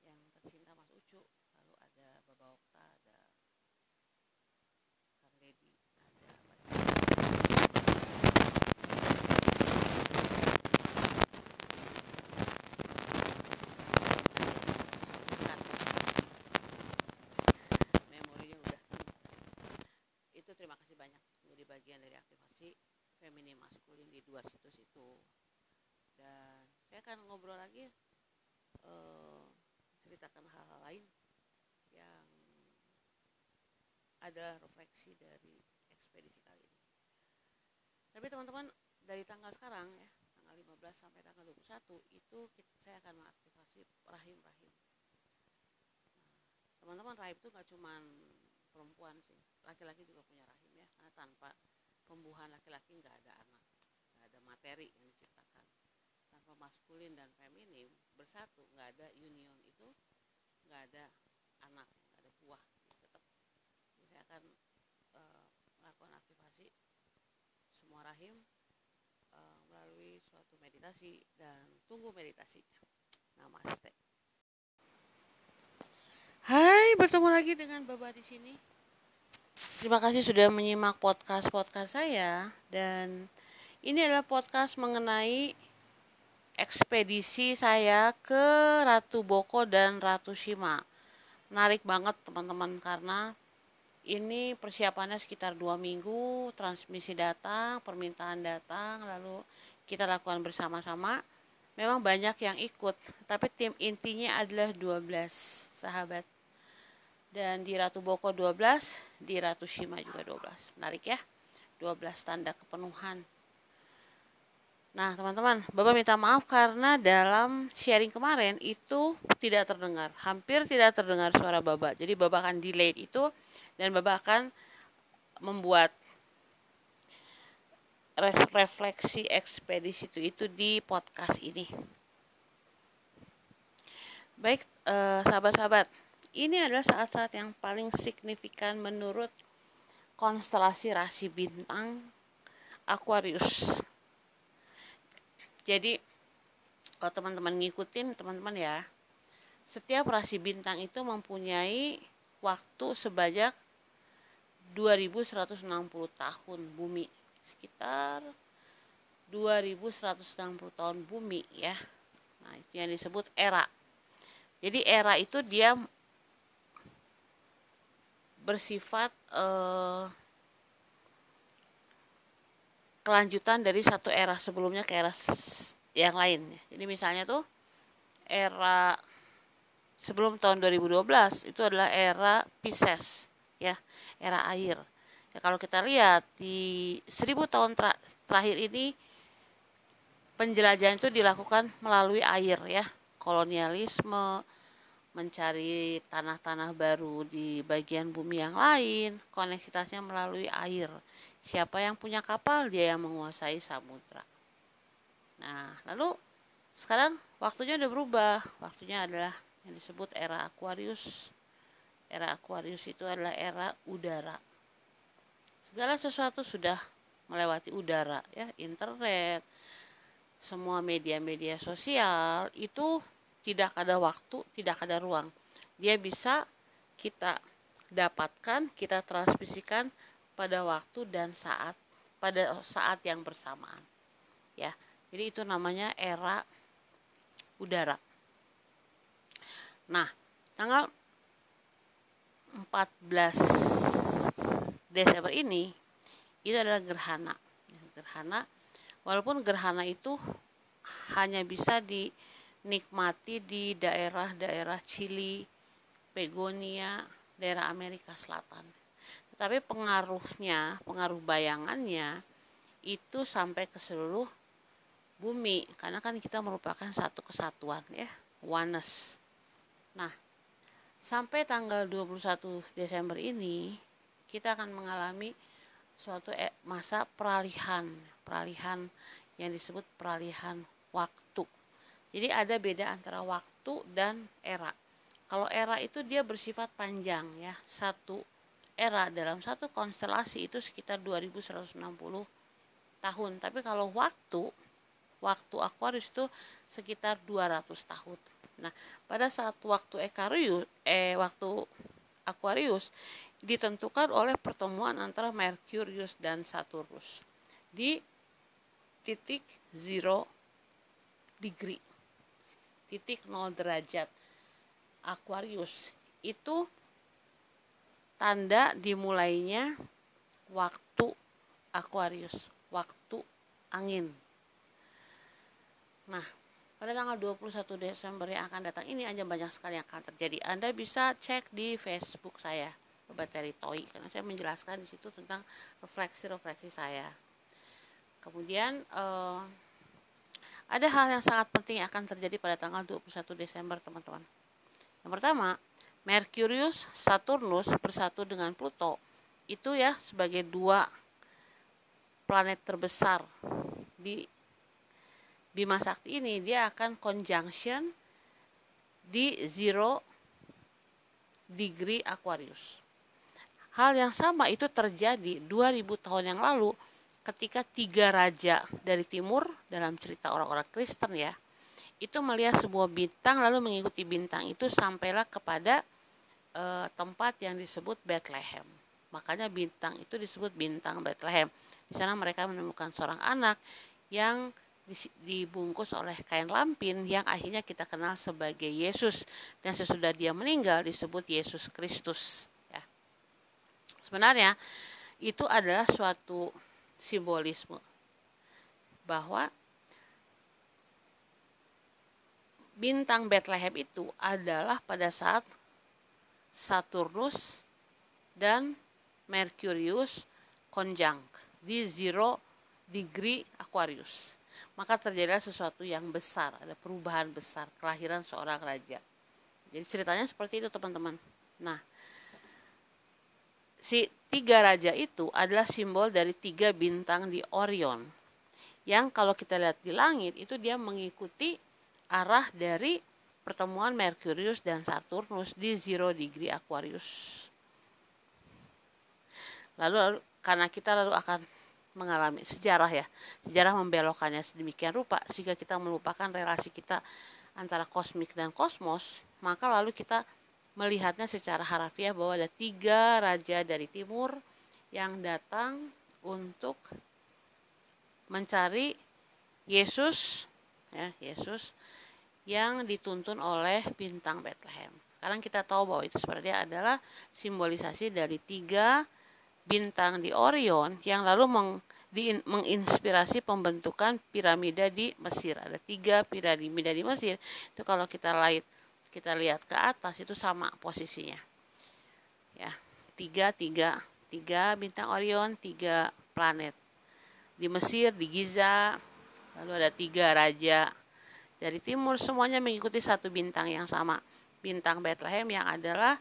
yang tercinta Mas Ucu, lalu ada Bapak Okta, ada Kang Dedi, ada Mas Dedi. Memorinya udah itu. Terima kasih banyak menjadi bagian dari aktivasi feminin maskulin di dua situs itu. Dan saya akan ngobrol lagi, ceritakan hal-hal lain yang adalah refleksi dari ekspedisi kali ini. Tapi teman-teman, dari tanggal sekarang ya, tanggal 15 sampai tanggal 21 itu saya akan mengaktifasi rahim-rahim. Nah, teman-teman, rahim itu gak cuman perempuan sih, laki-laki juga punya rahim ya, karena tanpa pembuahan laki-laki gak ada anak, gak ada materi yang diciptakan. Tanpa maskulin dan feminim bersatu, nggak ada union itu, nggak ada anak, nggak ada buah. Tetap saya akan melakukan aktivasi semua rahim melalui suatu meditasi, dan tunggu meditasinya. Namaste. Hai, bertemu lagi dengan Baba di sini. Terima kasih sudah menyimak podcast saya, dan ini adalah podcast mengenai ekspedisi saya ke Ratu Boko dan Ratu Shima. Menarik banget teman-teman, karena ini persiapannya sekitar 2 minggu, transmisi datang, permintaan datang, lalu kita lakukan bersama-sama. Memang banyak yang ikut, tapi tim intinya adalah 12 sahabat. Dan di Ratu Boko 12, di Ratu Shima juga 12. Menarik ya, 12 tanda kepenuhan. Nah teman-teman, Bapak minta maaf karena dalam sharing kemarin itu tidak terdengar, hampir tidak terdengar suara Bapak. Jadi Bapak akan delay itu dan Bapak akan membuat refleksi ekspedisi itu di podcast ini. Baik sahabat-sahabat, ini adalah saat-saat yang paling signifikan menurut konstelasi rasi bintang Aquarius. Jadi kalau teman-teman ngikutin, teman-teman ya, setiap rasi bintang itu mempunyai waktu sebanyak 2160 tahun bumi. Sekitar 2160 tahun bumi ya. Nah, itu yang disebut era. Jadi era itu dia bersifat kelanjutan dari satu era sebelumnya ke era yang lain. Jadi misalnya tuh era sebelum tahun 2012 itu adalah era Pisces ya, era air. Ya, kalau kita lihat di 1000 tahun terakhir ini penjelajahan itu dilakukan melalui air ya, kolonialisme, mencari tanah-tanah baru di bagian bumi yang lain, koneksitasnya melalui air. Siapa yang punya kapal, dia yang menguasai samudra. Nah, lalu sekarang waktunya udah berubah. Waktunya adalah yang disebut era Aquarius. Era Aquarius itu adalah era udara. Segala sesuatu sudah melewati udara, ya, internet, semua media-media sosial itu tidak ada waktu, tidak ada ruang. Dia bisa kita dapatkan, kita transmisikan pada waktu dan saat, pada saat yang bersamaan ya. Jadi itu namanya era udara. Nah, tanggal 14 Desember ini itu adalah gerhana. Gerhana, walaupun gerhana itu hanya bisa dinikmati di daerah-daerah Chili, Patagonia, daerah Amerika Selatan. Tapi pengaruhnya, pengaruh bayangannya itu sampai ke seluruh bumi. Karena kan kita merupakan satu kesatuan ya, oneness. Nah, sampai tanggal 21 Desember ini kita akan mengalami suatu masa peralihan. Peralihan yang disebut peralihan waktu. Jadi ada beda antara waktu dan era. Kalau era itu dia bersifat panjang ya, satu era dalam satu konstelasi itu sekitar 2160 tahun. Tapi kalau waktu Aquarius itu sekitar 200 tahun. Nah, pada saat waktu Aquarius ditentukan oleh pertemuan antara Merkurius dan Saturnus di titik 0 degree. Titik 0 derajat Aquarius itu tanda dimulainya waktu Aquarius, waktu angin. Nah, pada tanggal 21 Desember yang akan datang ini aja banyak sekali yang akan terjadi. Anda bisa cek di Facebook saya, Bapak Tere, karena saya menjelaskan di situ tentang refleksi-refleksi saya. Kemudian ada hal yang sangat penting yang akan terjadi pada tanggal 21 Desember, teman-teman. Yang pertama, Merkurius, Saturnus bersatu dengan Pluto. Itu ya sebagai dua planet terbesar di Bima Sakti ini, dia akan conjunction di 0 degree Aquarius. Hal yang sama itu terjadi 2000 tahun yang lalu ketika 3 raja dari timur dalam cerita orang-orang Kristen ya, itu melihat sebuah bintang lalu mengikuti bintang itu sampailah kepada tempat yang disebut Bethlehem. Makanya bintang itu disebut bintang Bethlehem. Di sana mereka menemukan seorang anak yang dibungkus oleh kain lampin yang akhirnya kita kenal sebagai Yesus, dan sesudah dia meninggal disebut Yesus Kristus ya. Sebenarnya itu adalah suatu simbolisme bahwa bintang Bethlehem itu adalah pada saat Saturnus, dan Merkurius konjang di 0 degree Aquarius. Maka terjadilah sesuatu yang besar, ada perubahan besar, kelahiran seorang raja. Jadi ceritanya seperti itu, teman-teman. Nah, si 3 raja itu adalah simbol dari 3 bintang di Orion, yang kalau kita lihat di langit itu dia mengikuti arah dari pertemuan Merkurius dan Saturnus di 0 degree Aquarius. Lalu karena kita lalu akan mengalami sejarah, ya, sejarah membelokkannya sedemikian rupa sehingga kita melupakan relasi kita antara kosmik dan kosmos, maka lalu kita melihatnya secara harafiah bahwa ada 3 raja dari timur yang datang untuk mencari Yesus, ya, Yesus yang dituntun oleh bintang Bethlehem. Sekarang kita tahu bahwa itu sebenarnya adalah simbolisasi dari 3 bintang di Orion yang lalu menginspirasi pembentukan piramida di Mesir. Ada 3 piramida di Mesir. Itu kalau kita lihat ke atas itu sama posisinya. Ya, 3 bintang Orion, 3 planet. Di Mesir, di Giza, lalu ada 3 raja dari timur, semuanya mengikuti 1 bintang yang sama. Bintang Bethlehem yang adalah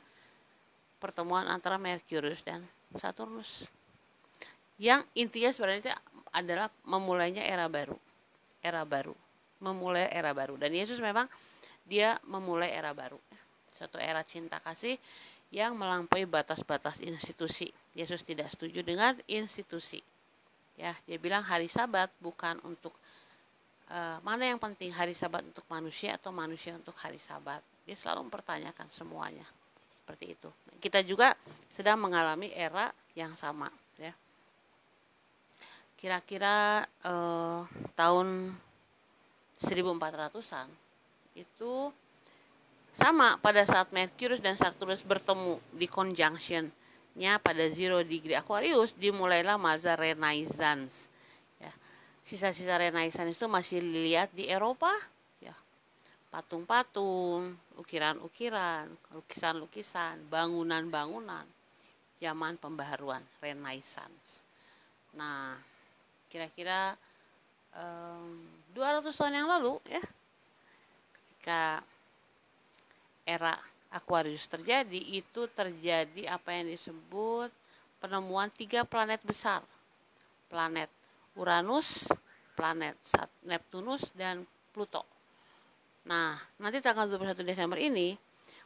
pertemuan antara Merkurius dan Saturnus, yang intinya sebenarnya adalah memulainya era baru, dan Yesus memang dia memulai era baru, suatu era cinta kasih yang melampaui batas-batas institusi. Yesus tidak setuju dengan institusi, ya, dia bilang hari Sabat bukan untuk mana yang penting, hari Sabat untuk manusia atau manusia untuk hari Sabat. Dia selalu mempertanyakan semuanya. Seperti itu. Kita juga sedang mengalami era yang sama, ya. Kira-kira tahun 1400-an itu sama, pada saat Merkurius dan Saturnus bertemu di conjunction-nya pada 0 degree Aquarius, dimulailah masa Renaissance. Ya. Sisa-sisa Renaissance itu masih dilihat di Eropa. Patung-patung, ukiran-ukiran, lukisan-lukisan, bangunan-bangunan, zaman pembaharuan, Renaissance. Nah, kira-kira 200 tahun yang lalu, ya, ketika era Aquarius terjadi, itu terjadi apa yang disebut penemuan 3 planet besar, planet Uranus, planet Neptunus, dan Pluto. Nah, nanti tanggal 21 Desember ini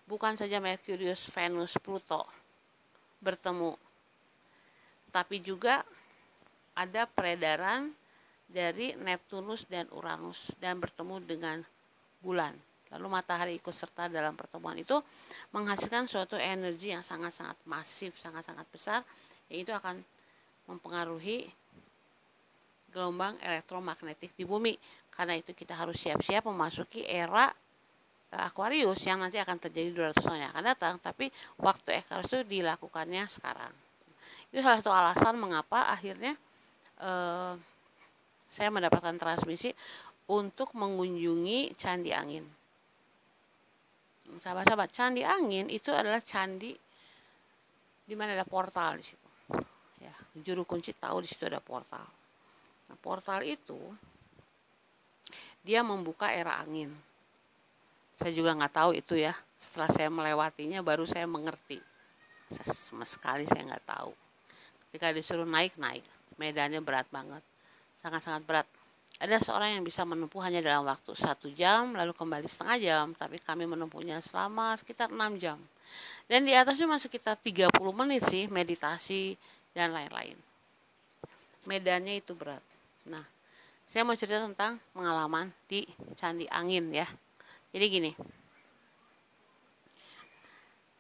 bukan saja Merkurius, Venus, Pluto bertemu, tapi juga ada peredaran dari Neptunus dan Uranus dan bertemu dengan bulan. Lalu matahari ikut serta dalam pertemuan itu, menghasilkan suatu energi yang sangat-sangat masif, sangat-sangat besar, yaitu akan mempengaruhi gelombang elektromagnetik di bumi. Karena itu kita harus siap-siap memasuki era Aquarius yang nanti akan terjadi 200 tahun yang akan datang, tapi waktu Aquarius itu dilakukannya sekarang. Itu salah satu alasan mengapa akhirnya saya mendapatkan transmisi untuk mengunjungi Candi Angin. Sahabat-sahabat, Candi Angin itu adalah candi di mana ada portal di situ. Ya, juru kunci tahu di situ ada portal. Nah, portal itu dia membuka era angin. Saya juga nggak tahu itu, ya. Setelah saya melewatinya baru saya mengerti. Sama sekali saya nggak tahu. Ketika disuruh naik, medannya berat banget, sangat-sangat berat. Ada seorang yang bisa menempuh hanya dalam waktu 1 jam, lalu kembali setengah jam. Tapi kami menempuhnya selama sekitar 6 jam. Dan di atas cuma sekitar 30 menit sih meditasi dan lain-lain. Medannya itu berat. Nah, saya mau cerita tentang pengalaman di Candi Angin, ya. Jadi gini,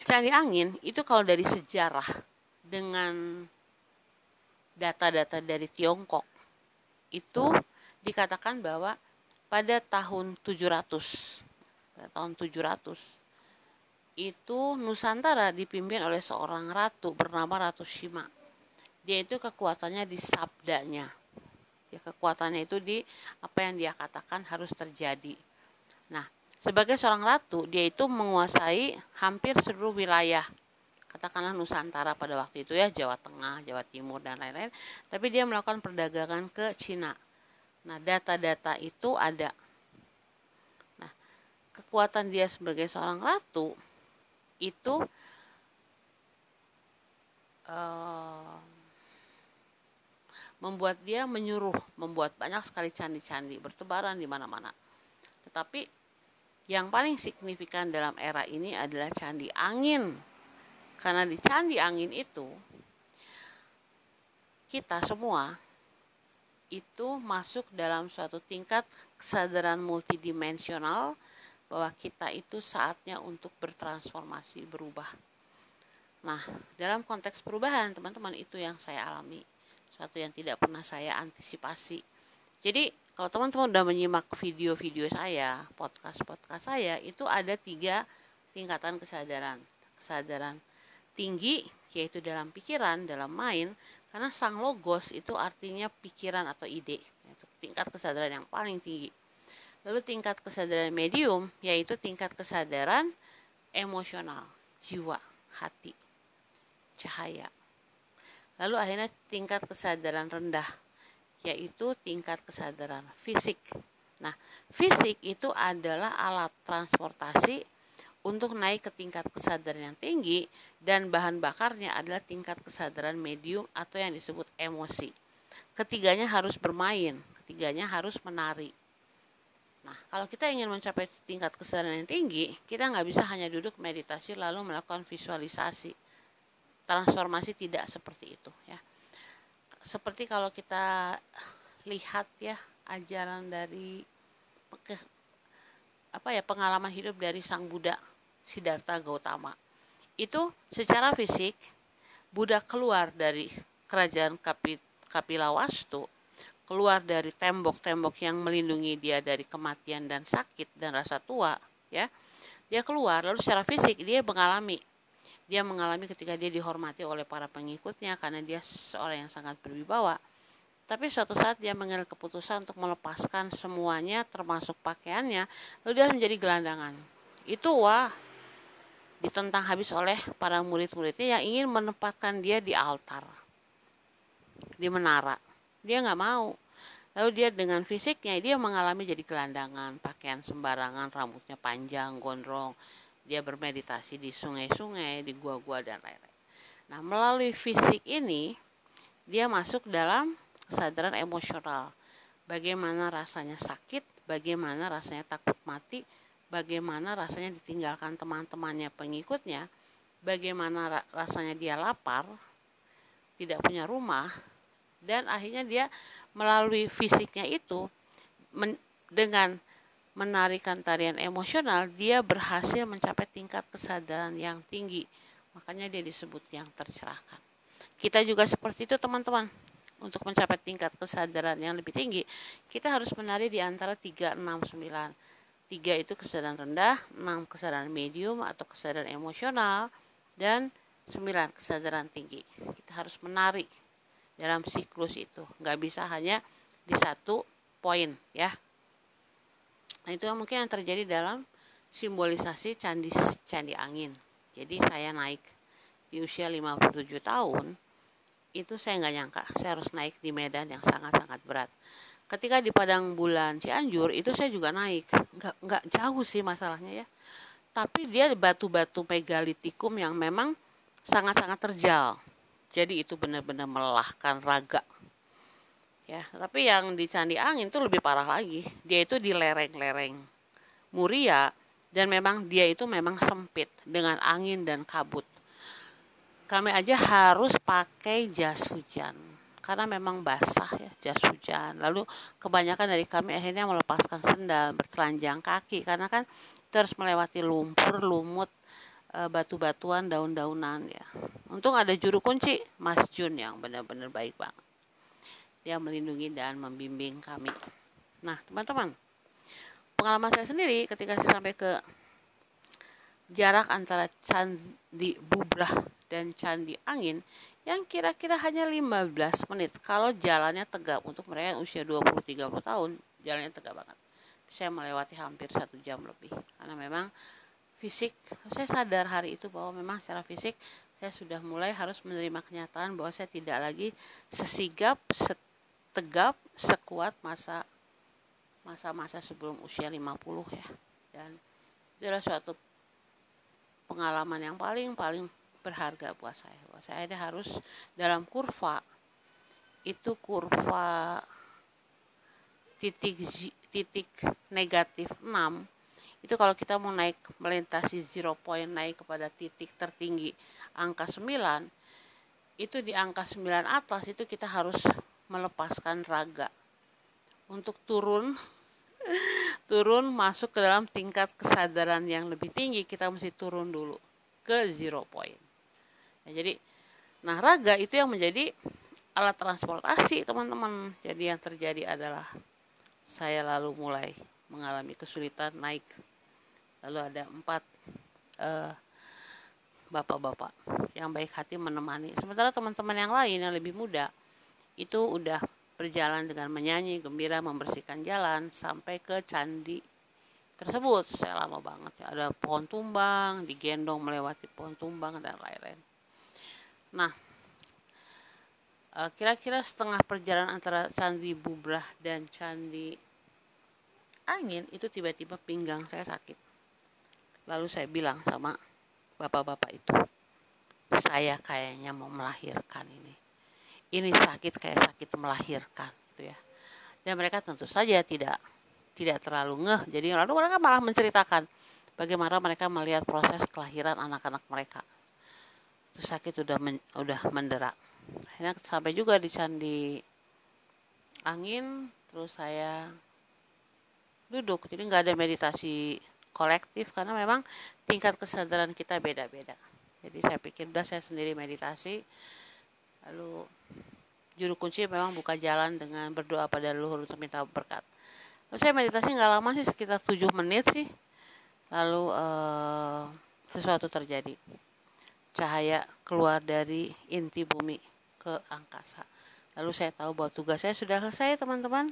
Candi Angin itu kalau dari sejarah dengan data-data dari Tiongkok itu dikatakan bahwa pada tahun 700 itu Nusantara dipimpin oleh seorang ratu bernama Ratu Shima. Dia itu kekuatannya di sabdanya. Ya, kekuatannya itu di apa yang dia katakan harus terjadi. Nah, Sebagai seorang ratu, dia itu menguasai hampir seluruh wilayah, katakanlah Nusantara pada waktu itu ya, Jawa Tengah, Jawa Timur, dan lain-lain. Tapi dia melakukan perdagangan ke Cina. Nah, data-data itu ada. Nah, kekuatan dia sebagai seorang ratu itu membuat dia menyuruh membuat banyak sekali candi-candi bertebaran di mana-mana. Tetapi yang paling signifikan dalam era ini adalah Candi Angin. Karena di Candi Angin itu, kita semua itu masuk dalam suatu tingkat kesadaran multidimensional bahwa kita itu saatnya untuk bertransformasi, berubah. Nah, dalam konteks perubahan, teman-teman, itu yang saya alami. Suatu yang tidak pernah saya antisipasi. Jadi, kalau teman-teman udah menyimak video-video saya, podcast-podcast saya, itu ada 3 tingkatan kesadaran. Kesadaran tinggi, yaitu dalam pikiran, dalam main, karena sang logos itu artinya pikiran atau ide, yaitu tingkat kesadaran yang paling tinggi. Lalu tingkat kesadaran medium, yaitu tingkat kesadaran emosional, jiwa, hati, cahaya. Lalu akhirnya tingkat kesadaran rendah, yaitu tingkat kesadaran fisik. Nah, fisik itu adalah alat transportasi untuk naik ke tingkat kesadaran yang tinggi, dan bahan bakarnya adalah tingkat kesadaran medium atau yang disebut emosi. Ketiganya harus bermain, ketiganya harus menari. Nah, kalau kita ingin mencapai tingkat kesadaran yang tinggi, kita nggak bisa hanya duduk meditasi lalu melakukan visualisasi. Transformasi tidak seperti itu, ya. Seperti kalau kita lihat ya ajaran dari pengalaman hidup dari Sang Buddha Siddhartha Gautama. Itu secara fisik Buddha keluar dari kerajaan Kapilawastu, keluar dari tembok-tembok yang melindungi dia dari kematian dan sakit dan rasa tua, ya. Dia keluar, lalu secara fisik dia mengalami ketika dia dihormati oleh para pengikutnya karena dia seorang yang sangat berwibawa. Tapi suatu saat dia mengambil keputusan untuk melepaskan semuanya termasuk pakaiannya, lalu dia menjadi gelandangan. Itu ditentang habis oleh para murid-muridnya yang ingin menempatkan dia di altar, di menara. Dia nggak mau. Lalu dia dengan fisiknya dia mengalami jadi gelandangan, pakaian sembarangan, rambutnya panjang, gondrong. Dia bermeditasi di sungai-sungai, di gua-gua, dan lain-lain. Nah, melalui fisik ini dia masuk dalam kesadaran emosional, bagaimana rasanya sakit, bagaimana rasanya takut mati, bagaimana rasanya ditinggalkan teman-temannya, pengikutnya, bagaimana rasanya dia lapar, tidak punya rumah, dan akhirnya dia melalui fisiknya itu dengan menarikan tarian emosional, dia berhasil mencapai tingkat kesadaran yang tinggi, makanya dia disebut yang tercerahkan. Kita juga seperti itu, teman-teman. Untuk mencapai tingkat kesadaran yang lebih tinggi, kita harus menari di antara 3, 6, 9. 3 itu kesadaran rendah, 6 kesadaran medium atau kesadaran emosional, dan 9 kesadaran tinggi. Kita harus menari dalam siklus itu, nggak bisa hanya di satu poin, ya. Nah, itu yang mungkin yang terjadi dalam simbolisasi Candi Angin. Jadi saya naik di usia 57 tahun. Itu saya nggak nyangka, saya harus naik di medan yang sangat-sangat berat. Ketika di Padang Bulan Cianjur, itu saya juga naik. Nggak jauh sih masalahnya ya. Tapi dia batu-batu megalitikum yang memang sangat-sangat terjal. Jadi itu benar-benar melelahkan raga. Ya, tapi yang di Candi Angin itu lebih parah lagi. Dia itu di lereng-lereng Muria, dan memang dia itu memang sempit dengan angin dan kabut. Kami aja harus pakai jas hujan karena memang basah ya jas hujan. Lalu kebanyakan dari kami akhirnya melepaskan sendal, bertelanjang kaki karena kan terus melewati lumpur, lumut, batu-batuan, daun-daunan ya. Untung ada juru kunci Mas Jun yang benar-benar baik banget. Dia melindungi dan membimbing kami. Nah, teman-teman, pengalaman saya sendiri ketika saya sampai ke jarak antara Candi Bubrah dan Candi Angin yang kira-kira hanya 15 menit. Kalau jalannya tegap, untuk mereka yang usia 20-30 tahun, jalannya tegap banget. saya melewati hampir 1 jam lebih, karena memang fisik, saya sadar hari itu bahwa memang secara fisik saya sudah mulai harus menerima kenyataan bahwa saya tidak lagi sesigap, setegap, sekuat masa-masa sebelum usia 50 ya. Dan itu adalah suatu pengalaman yang paling berharga buat saya. Bahwa saya ada harus dalam kurva, itu kurva titik negatif 6, itu kalau kita mau naik melintasi 0 point naik kepada titik tertinggi angka 9, itu di angka 9 atas itu kita harus melepaskan raga untuk turun masuk ke dalam tingkat kesadaran yang lebih tinggi. Kita mesti turun dulu ke 0 point. Nah, jadi raga itu yang menjadi alat transportasi teman-teman. Jadi yang terjadi adalah saya lalu mulai mengalami kesulitan naik. Lalu ada 4 bapak-bapak yang baik hati menemani. Sementara teman-teman yang lain yang lebih muda itu udah berjalan dengan menyanyi, gembira, membersihkan jalan sampai ke candi tersebut. Saya lama banget. Ada pohon tumbang, digendong melewati pohon tumbang dan lain-lain. Nah, kira-kira setengah perjalanan antara Candi Bubrah dan Candi Angin itu tiba-tiba pinggang saya sakit. Lalu saya bilang sama bapak-bapak itu, saya kayaknya mau melahirkan ini. Ini sakit kayak sakit melahirkan gitu ya. Dan mereka tentu saja tidak terlalu ngeh. Jadi lalu mereka malah menceritakan bagaimana mereka melihat proses kelahiran anak-anak mereka. Itu sakit udah mendera. Akhirnya sampai juga di Candi Angin, terus saya duduk, jadi nggak ada meditasi kolektif karena memang tingkat kesadaran kita beda-beda. Jadi saya pikir udah saya sendiri meditasi. Lalu juru kunci memang buka jalan dengan berdoa pada leluhur untuk minta berkat. Lalu saya meditasi nggak lama sih, sekitar 7 menit sih. Lalu sesuatu terjadi. Cahaya keluar dari inti bumi ke angkasa. Lalu saya tahu bahwa tugas saya sudah selesai teman-teman.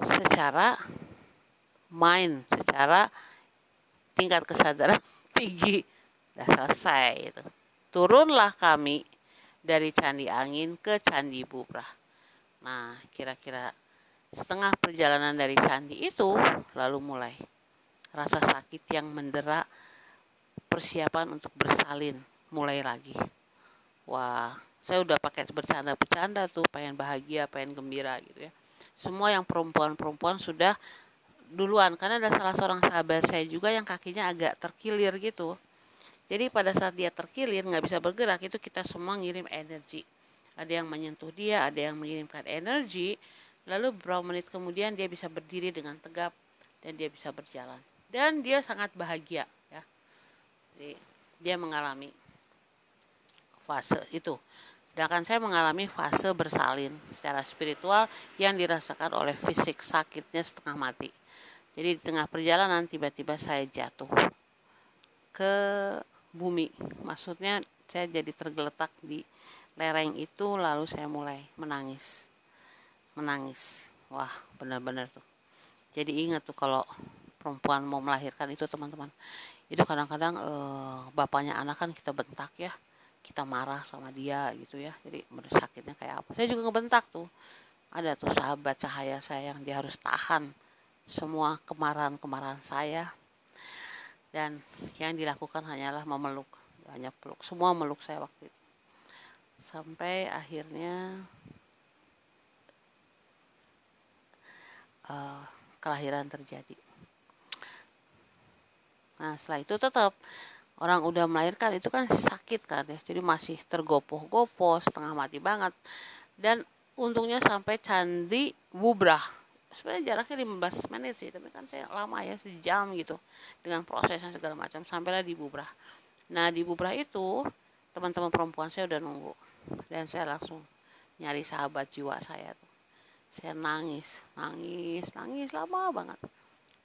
Secara mind, secara tingkat kesadaran tinggi sudah selesai itu. Turunlah kami dari Candi Angin ke Candi Bubrah. Nah, kira-kira setengah perjalanan dari candi itu lalu mulai rasa sakit yang mendera, persiapan untuk bersalin mulai lagi. Wah, saya udah pakai bercanda-bercanda tuh, pengen bahagia, pengen gembira gitu ya. Semua yang perempuan-perempuan sudah duluan, karena ada salah seorang sahabat saya juga yang kakinya agak terkilir gitu. Jadi pada saat dia terkilir nggak bisa bergerak, itu kita semua ngirim energi. Ada yang menyentuh dia, ada yang mengirimkan energi. Lalu beberapa menit kemudian dia bisa berdiri dengan tegap dan dia bisa berjalan. Dan dia sangat bahagia ya. Jadi dia mengalami fase itu. Sedangkan saya mengalami fase bersalin secara spiritual yang dirasakan oleh fisik, sakitnya setengah mati. Jadi di tengah perjalanan tiba-tiba saya jatuh ke bumi. Maksudnya saya jadi tergeletak di lereng itu, lalu saya mulai menangis. Menangis. Wah, benar-benar tuh. Jadi ingat tuh kalau perempuan mau melahirkan itu teman-teman. Itu kadang-kadang bapaknya anak kan kita bentak ya. Kita marah sama dia gitu ya, jadi sakitnya kayak apa. Saya juga ngebentak tuh, ada tuh sahabat cahaya saya yang dia harus tahan semua kemarahan-kemarahan saya, dan yang dilakukan hanyalah memeluk, hanya peluk, semua meluk saya waktu itu. Sampai akhirnya kelahiran terjadi. Nah setelah itu tetap orang udah melahirkan itu kan sakit kan ya, jadi masih tergopoh-gopoh, setengah mati banget. Dan untungnya sampai Candi Bubrah, sebenarnya jaraknya 15 menit sih, tapi kan saya lama ya, sejam gitu, dengan prosesnya segala macam, sampailah di Bubrah. Nah di Bubrah itu, teman-teman perempuan saya udah nunggu, dan saya langsung nyari sahabat jiwa saya tuh. Saya nangis lama banget.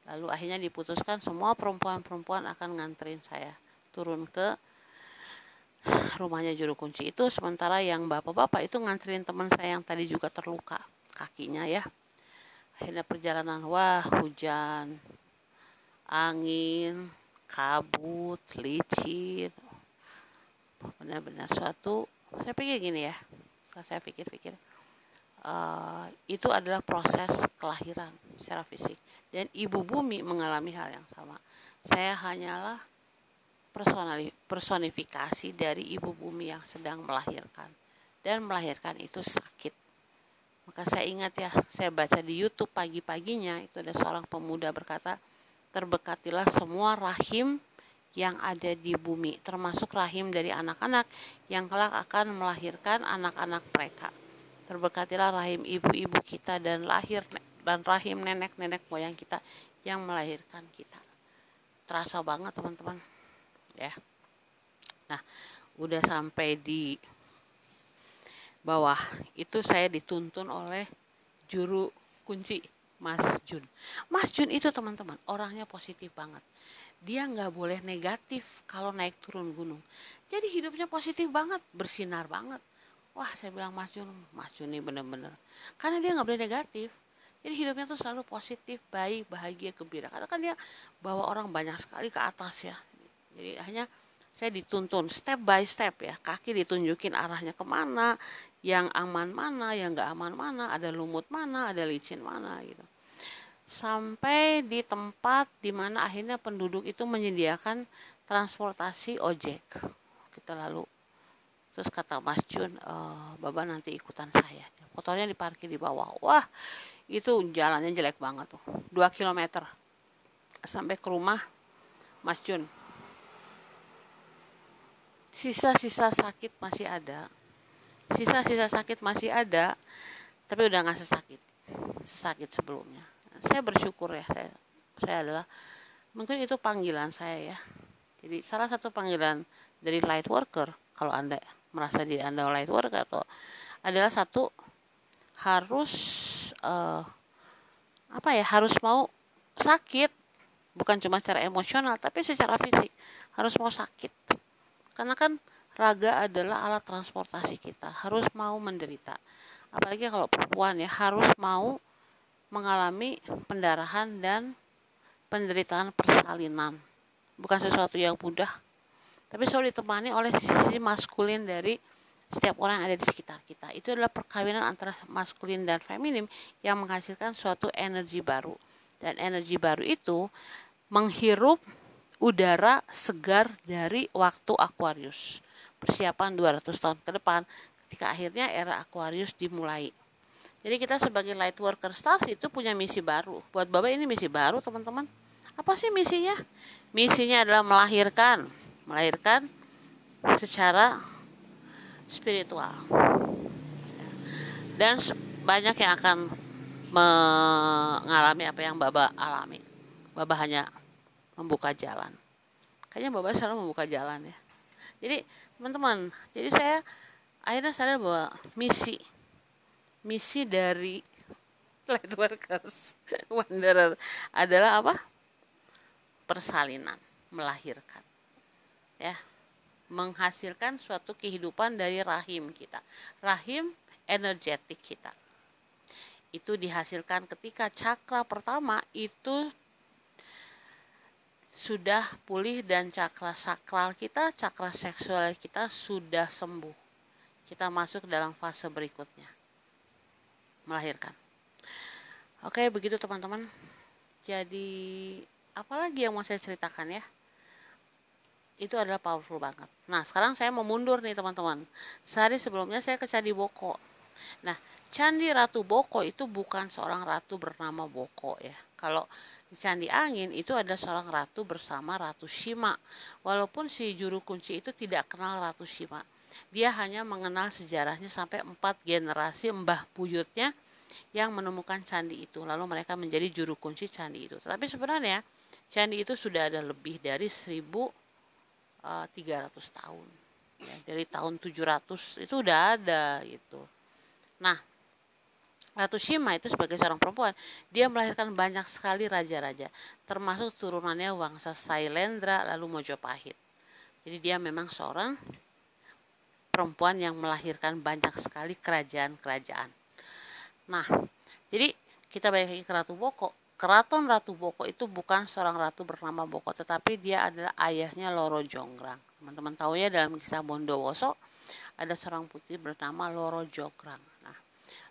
Lalu akhirnya diputuskan semua perempuan-perempuan akan nganterin saya turun ke rumahnya juru kunci itu, sementara yang bapak-bapak itu nganterin teman saya yang tadi juga terluka kakinya ya. Akhirnya perjalanan, wah hujan, angin, kabut, licin, benar-benar suatu. Saya pikir gini ya, setelah saya pikir-pikir, itu adalah proses kelahiran secara fisik, dan ibu bumi mengalami hal yang sama. Saya hanyalah personifikasi dari ibu bumi yang sedang melahirkan, dan melahirkan itu sakit. Maka saya ingat ya, saya baca di YouTube pagi-paginya itu ada seorang pemuda berkata, terbekatilah semua rahim yang ada di bumi, termasuk rahim dari anak-anak yang kelak akan melahirkan anak-anak mereka. Terbekatilah rahim ibu-ibu kita dan rahim nenek-nenek moyang kita yang melahirkan kita. Terasa banget teman-teman. Ya, nah udah sampai di bawah itu saya dituntun oleh juru kunci Mas Jun. Mas Jun itu teman-teman orangnya positif banget. Dia nggak boleh negatif kalau naik turun gunung. Jadi hidupnya positif banget, bersinar banget. Wah saya bilang Mas Jun ini bener-bener. Karena dia nggak boleh negatif. Jadi hidupnya tuh selalu positif, baik, bahagia, gembira. Karena kan dia bawa orang banyak sekali ke atas ya. Jadi hanya saya dituntun step by step ya, kaki ditunjukin arahnya kemana, yang aman mana, yang nggak aman mana, ada lumut mana, ada licin mana gitu. Sampai di tempat dimana akhirnya penduduk itu menyediakan transportasi ojek. Kita lalu, terus kata Mas Jun, Baba nanti ikutan saya. Motornya diparkir di bawah. Wah itu jalannya jelek banget tuh, 2 km sampai ke rumah Mas Jun. Sisa-sisa sakit masih ada. Tapi udah gak sesakit sebelumnya. Saya bersyukur ya, saya adalah mungkin itu panggilan saya ya. Jadi salah satu panggilan dari light worker, kalau Anda merasa diri Anda light worker atau adalah satu harus harus mau sakit, bukan cuma secara emosional tapi secara fisik, harus mau sakit. Karena kan raga adalah alat transportasi kita, harus mau menderita. Apalagi kalau perempuan ya, harus mau mengalami pendarahan dan penderitaan persalinan. Bukan sesuatu yang mudah, tapi selalu ditemani oleh sisi maskulin dari setiap orang yang ada di sekitar kita. Itu adalah perkawinan antara maskulin dan feminim yang menghasilkan suatu energi baru. Dan energi baru itu menghirup udara segar dari waktu Aquarius, persiapan 200 tahun ke depan ketika akhirnya era Aquarius dimulai. Jadi kita sebagai light worker stars itu punya misi baru. Buat Bapak ini misi baru teman-teman. Apa sih misinya? Misinya adalah melahirkan secara spiritual. Dan banyak yang akan mengalami apa yang Bapak alami. Bapak hanya membuka jalan. Kayaknya Bapak selalu membuka jalan ya. Jadi teman-teman, jadi saya akhirnya sadar bahwa misi dari light workers wanderer adalah apa? Persalinan, melahirkan. Ya. Menghasilkan suatu kehidupan dari rahim kita. Rahim energetik kita. Itu dihasilkan ketika cakra pertama itu sudah pulih dan cakra sakral kita, cakra seksual kita sudah sembuh. Kita masuk dalam fase berikutnya, melahirkan. Oke, begitu teman-teman. Jadi, apalagi yang mau saya ceritakan ya? Itu adalah powerful banget. Nah, sekarang saya mau mundur nih teman-teman. Sehari sebelumnya saya ke Candi Boko. Nah, Candi Ratu Boko itu bukan seorang ratu bernama Boko ya. Kalau di Candi Angin itu ada seorang ratu bersama Ratu Shima. Walaupun si juru kunci itu tidak kenal Ratu Shima. Dia hanya mengenal sejarahnya sampai 4 generasi mbah buyutnya yang menemukan candi itu. Lalu mereka menjadi juru kunci candi itu. Tapi sebenarnya candi itu sudah ada lebih dari 1.300 tahun. Ya, dari tahun 700 itu udah ada gitu. Nah, Ratu Shima itu sebagai seorang perempuan, dia melahirkan banyak sekali raja-raja, termasuk turunannya Wangsa Sailendra lalu Mojopahit. Jadi dia memang seorang perempuan yang melahirkan banyak sekali kerajaan-kerajaan. Nah, jadi kita balik lagi ke Ratu Boko. Keraton Ratu Boko itu bukan seorang ratu bernama Boko, tetapi dia adalah ayahnya Loro Jonggrang. Teman-teman tahu ya, dalam kisah Bondowoso ada seorang putri bernama Loro Jonggrang. Nah,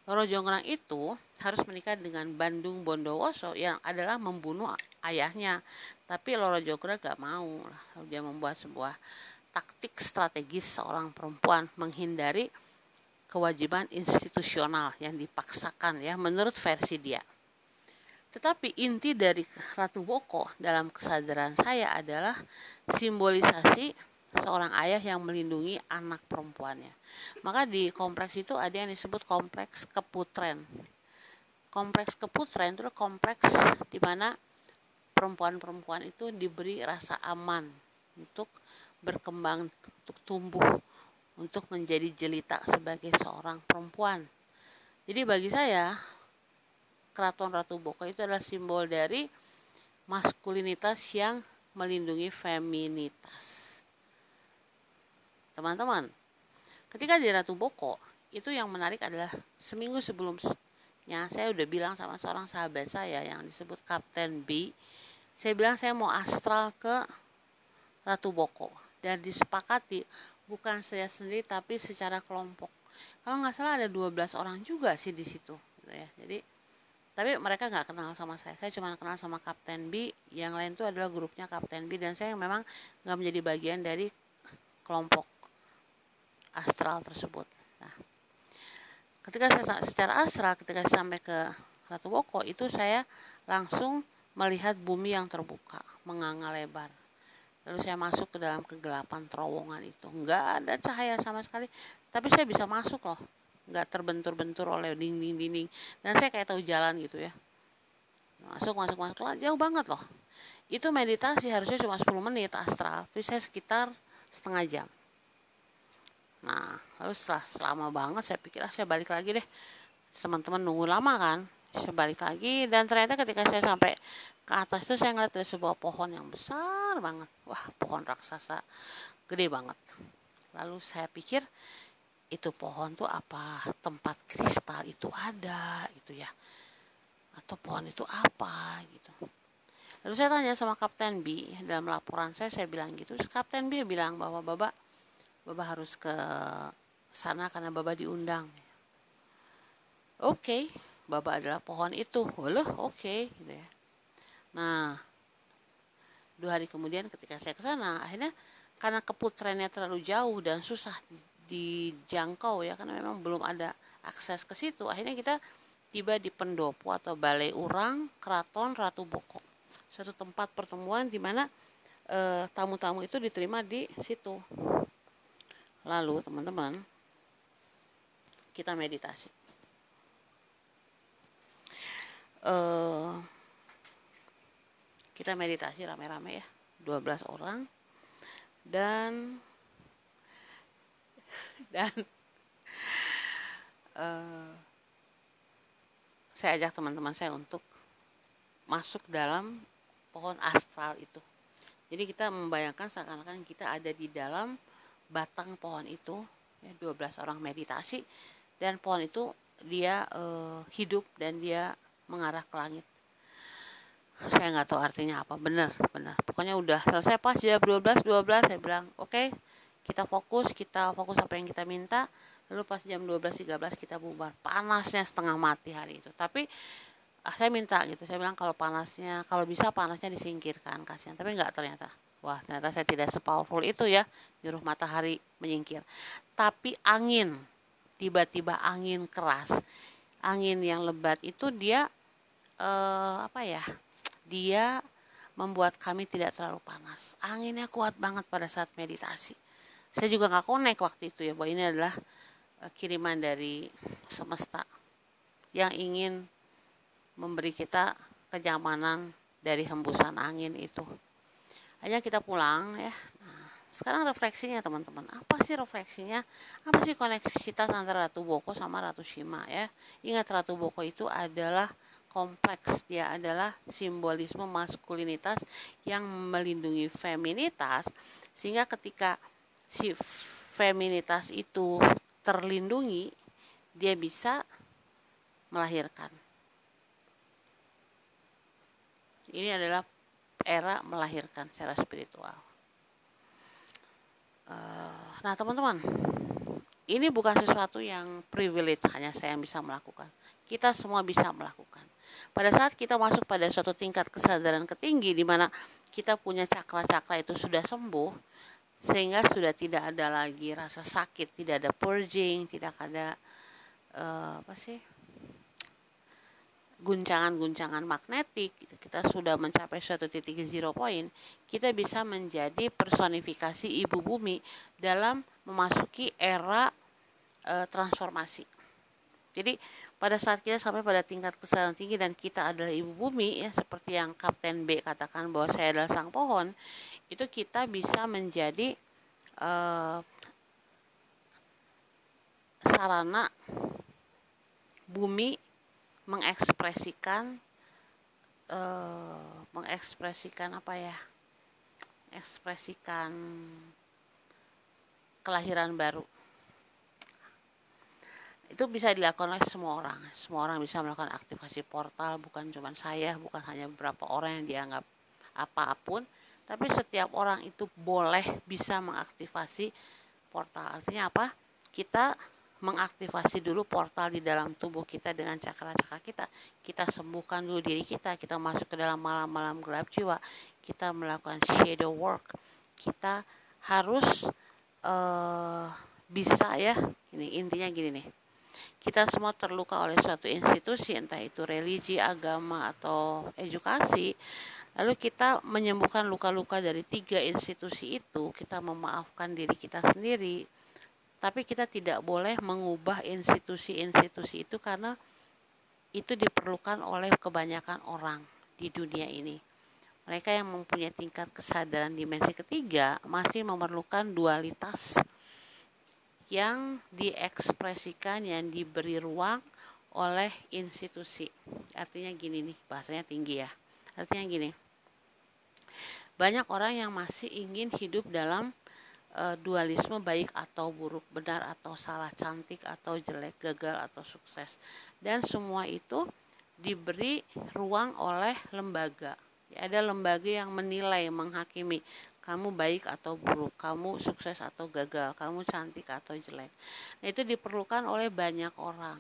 Loro Jonggrang itu harus menikah dengan Bandung Bondowoso yang adalah membunuh ayahnya. Tapi Loro Jonggrang gak mau. Lalu dia membuat sebuah taktik strategis seorang perempuan menghindari kewajiban institusional yang dipaksakan ya menurut versi dia. Tetapi inti dari Ratu Boko dalam kesadaran saya adalah simbolisasi seorang ayah yang melindungi anak perempuannya. Maka di kompleks itu ada yang disebut kompleks keputren. Kompleks keputren itu kompleks di mana perempuan-perempuan itu diberi rasa aman untuk berkembang, untuk tumbuh, untuk menjadi jelita sebagai seorang perempuan. Jadi bagi saya, Keraton Ratu Boko itu adalah simbol dari maskulinitas yang melindungi feminitas. Teman-teman, ketika di Ratu Boko, itu yang menarik adalah seminggu sebelumnya saya udah bilang sama seorang sahabat saya yang disebut Kapten B. Saya bilang saya mau astral ke Ratu Boko. Dan disepakati bukan saya sendiri tapi secara kelompok. Kalau nggak salah ada 12 orang juga sih di situ. Gitu ya. Jadi tapi mereka nggak kenal sama saya. Saya cuma kenal sama Kapten B. Yang lain itu adalah grupnya Kapten B. Dan saya memang nggak menjadi bagian dari kelompok astral tersebut. Nah, ketika saya secara astral, ketika saya sampai ke Ratu Boko, itu saya langsung melihat bumi yang terbuka, menganga lebar. Lalu saya masuk ke dalam kegelapan terowongan itu. Nggak ada cahaya sama sekali. Tapi saya bisa masuk loh. Nggak terbentur-bentur oleh dinding-dinding, dan saya kayak tahu jalan gitu ya, masuk jauh banget loh. Itu meditasi harusnya cuma 10 menit astral, tapi saya sekitar setengah jam. Nah, lalu setelah lama banget saya pikir saya balik lagi deh, teman-teman nunggu lama kan, saya balik lagi. Dan ternyata ketika saya sampai ke atas itu saya ngeliat ada sebuah pohon yang besar banget, wah pohon raksasa gede banget. Lalu saya pikir itu pohon tuh apa, tempat kristal itu ada gitu ya, atau pohon itu apa gitu. Lalu saya tanya sama Kapten B, dalam laporan saya bilang gitu. Terus Kapten B bilang bahwa Bapak harus ke sana karena Bapak diundang. Oke, Bapak adalah pohon itu. Loh, oke, gitu ya. Nah, 2 hari kemudian ketika saya ke sana, akhirnya karena keputrennya terlalu jauh dan susah dijangkau ya, karena memang belum ada akses ke situ. Akhirnya kita tiba di pendopo atau balai urang Keraton Ratu Boko, suatu tempat pertemuan di mana tamu-tamu itu diterima di situ. Lalu teman-teman kita meditasi. Kita meditasi rame-rame ya, 12 orang. Dan saya ajak teman-teman saya untuk masuk dalam pohon astral itu. Jadi kita membayangkan seakan-akan kita ada di dalam batang pohon itu ya, 12 orang meditasi, dan pohon itu dia hidup dan dia mengarah ke langit. Saya nggak tahu artinya apa, benar. Pokoknya udah selesai pas jam 12, saya bilang oke. Kita fokus apa yang kita minta. Lalu pas jam 12.13 kita bubar. Panasnya setengah mati hari itu. Tapi saya minta gitu. Saya bilang kalau bisa panasnya disingkirkan, kasihan. Tapi enggak ternyata. Wah, ternyata saya tidak sepowerful itu ya, nyuruh matahari menyingkir. Tapi angin, tiba-tiba angin keras. Angin yang lebat itu dia dia membuat kami tidak terlalu panas. Anginnya kuat banget pada saat meditasi. Saya juga nggak connect waktu itu ya, bahwa ini adalah kiriman dari semesta yang ingin memberi kita kenyamanan dari hembusan angin itu. Hanya kita pulang ya. Nah, sekarang refleksinya teman-teman, apa sih refleksinya? Apa sih koneksitas antara Ratu Boko sama Ratu Shima ya? Ingat, Ratu Boko itu adalah kompleks, dia adalah simbolisme maskulinitas yang melindungi feminitas, sehingga ketika si feminitas itu terlindungi, dia bisa melahirkan. Ini adalah era melahirkan secara spiritual. Nah teman-teman, ini bukan sesuatu yang privilege, hanya saya yang bisa melakukan. Kita semua bisa melakukan. Pada saat kita masuk pada suatu tingkat kesadaran ketinggi, di mana kita punya cakra-cakra itu sudah sembuh, sehingga sudah tidak ada lagi rasa sakit, tidak ada purging, tidak ada guncangan-guncangan magnetik. Kita sudah mencapai suatu titik zero point, kita bisa menjadi personifikasi ibu bumi dalam memasuki era transformasi. Jadi pada saat kita sampai pada tingkat kesadaran tinggi dan kita adalah ibu bumi, ya seperti yang Kapten B katakan bahwa saya adalah sang pohon, itu kita bisa menjadi sarana bumi mengekspresikan kelahiran baru. Itu bisa dilakukan oleh semua orang. Semua orang bisa melakukan aktivasi portal, bukan cuma saya, bukan hanya beberapa orang yang dianggap apapun, tapi setiap orang itu boleh bisa mengaktifasi portal. Artinya apa? Kita mengaktifasi dulu portal di dalam tubuh kita dengan cakra-cakra kita. Kita sembuhkan dulu diri kita. Kita masuk ke dalam malam-malam gelap jiwa. Kita melakukan shadow work. Kita harus bisa ya. Ini intinya gini nih. Kita semua terluka oleh suatu institusi, entah itu religi, agama, atau edukasi. Lalu kita menyembuhkan luka-luka dari tiga institusi itu. Kita memaafkan diri kita sendiri. Tapi kita tidak boleh mengubah institusi-institusi itu karena itu diperlukan oleh kebanyakan orang di dunia ini. Mereka yang mempunyai tingkat kesadaran dimensi ketiga masih memerlukan dualitas yang diekspresikan, yang diberi ruang oleh institusi. Artinya gini nih, bahasanya tinggi ya. Artinya gini, banyak orang yang masih ingin hidup dalam dualisme baik atau buruk, benar atau salah, cantik atau jelek, gagal atau sukses, dan semua itu diberi ruang oleh lembaga. Ya, ada lembaga yang menilai, menghakimi kamu baik atau buruk, kamu sukses atau gagal, kamu cantik atau jelek. Nah, itu diperlukan oleh banyak orang.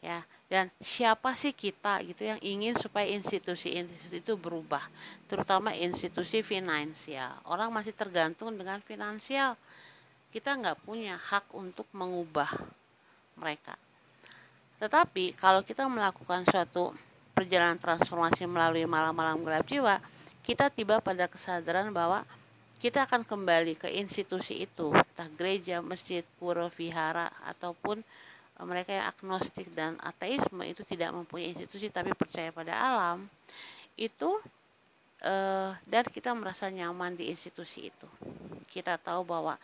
Ya, dan siapa sih kita gitu yang ingin supaya institusi-institusi itu berubah, terutama institusi finansial. Orang masih tergantung dengan finansial. Kita nggak punya hak untuk mengubah mereka. Tetapi kalau kita melakukan suatu perjalanan transformasi melalui malam-malam gelap jiwa, kita tiba pada kesadaran bahwa kita akan kembali ke institusi itu, entah gereja, masjid, pura, vihara, ataupun mereka yang agnostik dan ateisme itu tidak mempunyai institusi tapi percaya pada alam itu, dan kita merasa nyaman di institusi itu. Kita tahu bahwa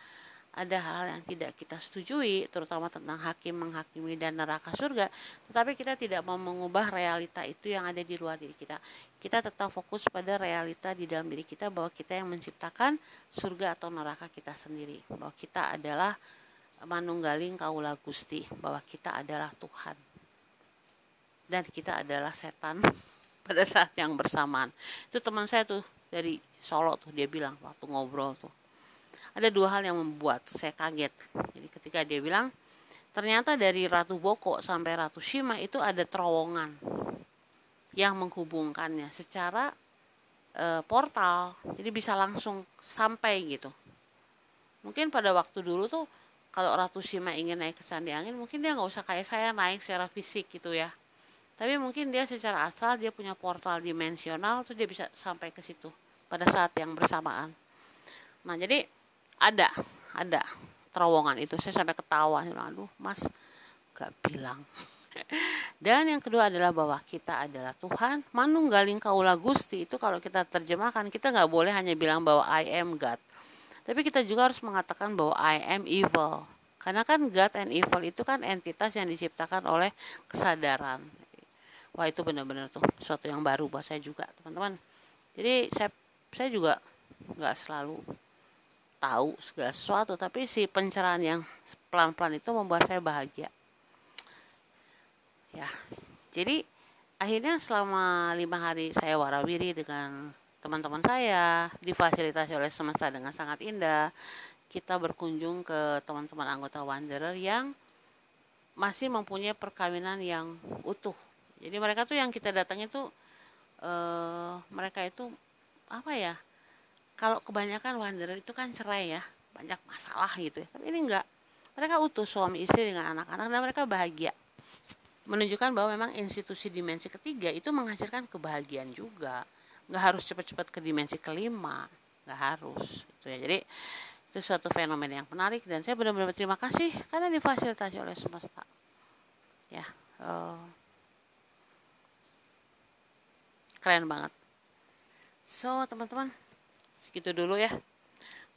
ada hal-hal yang tidak kita setujui, terutama tentang hakim menghakimi dan neraka surga, tetapi kita tidak mau mengubah realita itu yang ada di luar diri kita. Kita tetap fokus pada realita di dalam diri kita, bahwa kita yang menciptakan surga atau neraka kita sendiri, bahwa kita adalah Manunggaling Kaula Gusti, bahwa kita adalah Tuhan dan kita adalah setan pada saat yang bersamaan. Itu teman saya tuh dari Solo tuh, dia bilang waktu ngobrol tuh ada dua hal yang membuat saya kaget. Jadi ketika dia bilang ternyata dari Ratu Boko sampai Ratu Shima itu ada terowongan yang menghubungkannya secara portal, jadi bisa langsung sampai gitu. Mungkin pada waktu dulu tuh kalau Ratu Shima ingin naik ke Candi Angin, mungkin dia nggak usah kayak saya naik secara fisik gitu ya. Tapi mungkin dia secara astral, dia punya portal dimensional, terus dia bisa sampai ke situ pada saat yang bersamaan. Nah jadi ada terowongan itu. Saya sampai ketawa, aduh mas nggak bilang. Dan yang kedua adalah bahwa kita adalah Tuhan, Manunggaling Kaula Gusti. Itu kalau kita terjemahkan, kita nggak boleh hanya bilang bahwa I am God. Tapi kita juga harus mengatakan bahwa I am evil. Karena kan God and evil itu kan entitas yang diciptakan oleh kesadaran. Wah itu benar-benar tuh sesuatu yang baru buat saya juga teman-teman. Jadi saya juga nggak selalu tahu segala sesuatu. Tapi si pencerahan yang pelan-pelan itu membuat saya bahagia. Ya, jadi Akhirnya selama 5 hari saya warawiri dengan teman-teman saya, difasilitasi oleh semesta dengan sangat indah. Kita berkunjung ke teman-teman anggota Wanderer yang masih mempunyai perkawinan yang utuh. Jadi mereka tuh yang kita datangi tuh mereka itu apa ya? Kalau kebanyakan Wanderer itu kan cerai ya, banyak masalah gitu ya. Tapi ini enggak. Mereka utuh suami istri dengan anak-anak dan mereka bahagia. Menunjukkan bahwa memang institusi dimensi ketiga itu menghasilkan kebahagiaan juga. Nggak harus cepat-cepat ke dimensi kelima, nggak harus. Gitu ya. Jadi itu suatu fenomena yang menarik dan saya benar-benar terima kasih karena difasilitasi oleh semesta. Ya, keren banget. So teman-teman, segitu dulu ya.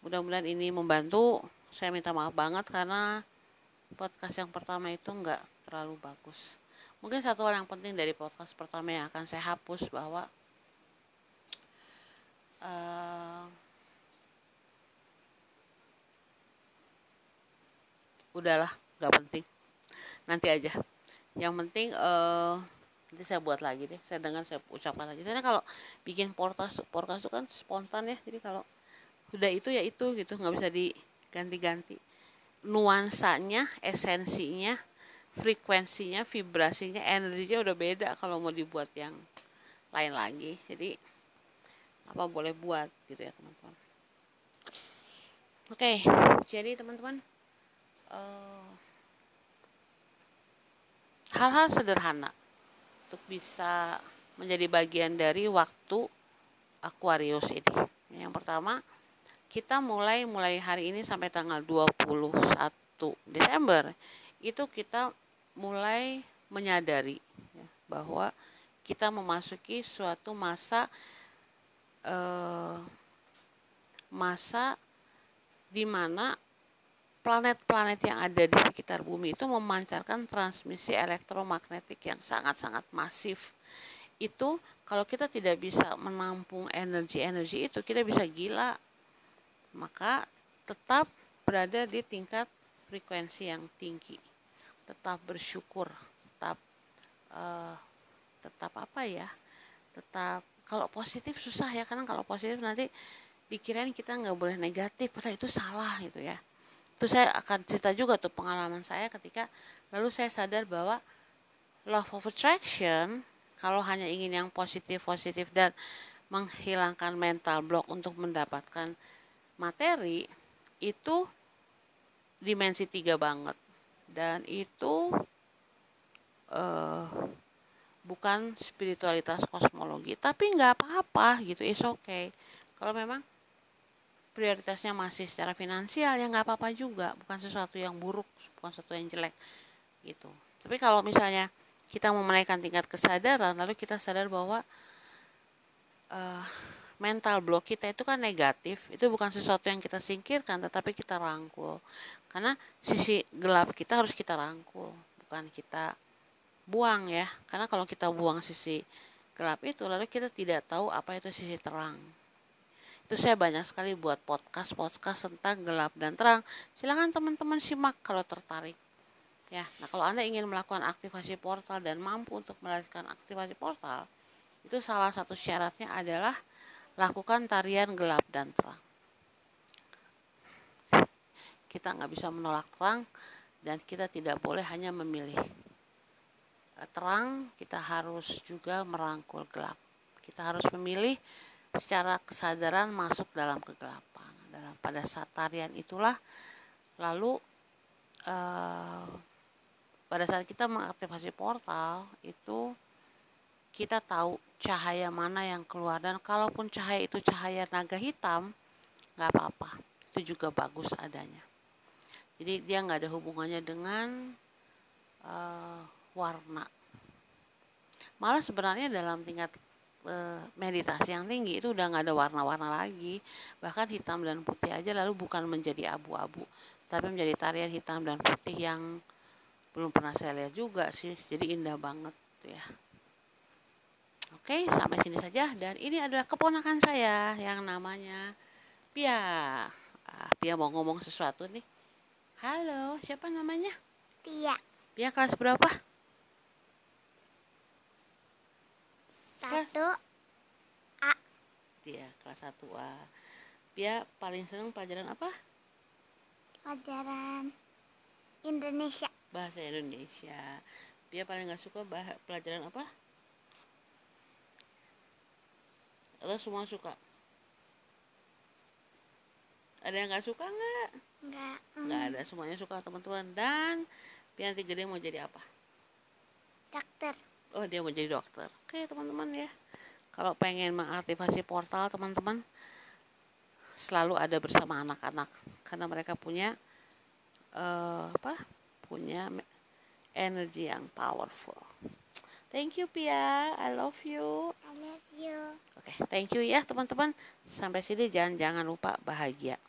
Mudah-mudahan ini membantu. Saya minta maaf banget karena podcast yang pertama itu nggak terlalu bagus. Mungkin satu hal yang penting dari podcast pertama yang akan saya hapus bahwa udahlah, nggak penting, nanti aja. Yang penting nanti saya buat lagi deh, saya dengar, saya ucapkan lagi. Karena kalau bikin podcast itu kan spontan ya, jadi kalau udah itu ya itu gitu, nggak bisa diganti-ganti. Nuansanya, esensinya, frekuensinya, vibrasinya, energinya udah beda kalau mau dibuat yang lain lagi. Jadi apa boleh buat gitu ya teman-teman. Oke, jadi teman-teman hal-hal sederhana untuk bisa menjadi bagian dari waktu Aquarius ini. Yang pertama, kita mulai hari ini sampai tanggal 21 Desember itu kita mulai menyadari ya, bahwa kita memasuki suatu masa di mana planet-planet yang ada di sekitar bumi itu memancarkan transmisi elektromagnetik yang sangat-sangat masif. Itu kalau kita tidak bisa menampung energi-energi itu, kita bisa gila. Maka tetap berada di tingkat frekuensi yang tinggi, tetap bersyukur, tetap apa ya, tetap. Kalau positif susah ya, karena kalau positif nanti dikirain kita nggak boleh negatif, padahal itu salah gitu ya. Terus saya akan cerita juga tuh pengalaman saya ketika lalu saya sadar bahwa law of attraction kalau hanya ingin yang positif dan menghilangkan mental block untuk mendapatkan materi itu dimensi 3 banget, dan itu bukan spiritualitas kosmologi, tapi nggak apa-apa gitu, it's okay. Kalau memang prioritasnya masih secara finansial ya nggak apa-apa juga, bukan sesuatu yang buruk, bukan sesuatu yang jelek gitu. Tapi kalau misalnya kita mau menaikkan tingkat kesadaran, lalu kita sadar bahwa mental block kita itu kan negatif, itu bukan sesuatu yang kita singkirkan, tetapi kita rangkul. Karena sisi gelap kita harus kita rangkul, bukan kita buang ya, karena kalau kita buang sisi gelap itu lalu kita tidak tahu apa itu sisi terang. Itu saya banyak sekali buat podcast tentang gelap dan terang, silahkan teman-teman simak kalau tertarik ya. Nah kalau Anda ingin melakukan aktivasi portal dan mampu untuk melakukan aktivasi portal, itu salah satu syaratnya adalah lakukan tarian gelap dan terang. Kita nggak bisa menolak terang dan kita tidak boleh hanya memilih terang, kita harus juga merangkul gelap. Kita harus memilih secara kesadaran masuk dalam kegelapan. Dalam pada saat tarian itulah lalu pada saat kita mengaktifasi portal itu kita tahu cahaya mana yang keluar, dan kalaupun cahaya itu cahaya naga hitam nggak apa-apa, itu juga bagus adanya. Jadi dia nggak ada hubungannya dengan warna. Malah sebenarnya dalam tingkat meditasi yang tinggi itu udah nggak ada warna-warna lagi, bahkan hitam dan putih aja, lalu bukan menjadi abu-abu tapi menjadi tarian hitam dan putih yang belum pernah saya lihat juga sih, jadi indah banget tuh ya. Oke, sampai sini saja, dan ini adalah keponakan saya yang namanya Pia. Pia mau ngomong sesuatu nih. Halo, siapa namanya? Pia. Pia kelas berapa? kelas 1A. Iya, kelas 1A. Pia paling senang pelajaran apa? Pelajaran Indonesia. Bahasa Indonesia. Pia paling gak suka pelajaran apa? Atau semua suka? Ada yang gak suka gak? Enggak. Enggak ada, semuanya suka teman-teman. Dan Pia nanti gede mau jadi apa? Dokter. Oh, dia mau jadi dokter. Oke teman-teman ya. Kalau pengen mengaktifasi portal teman-teman, selalu ada bersama anak-anak, karena mereka punya punya energi yang powerful. Thank you Pia, I love you. I love you. Oke, thank you ya teman-teman. Sampai sini jangan lupa bahagia.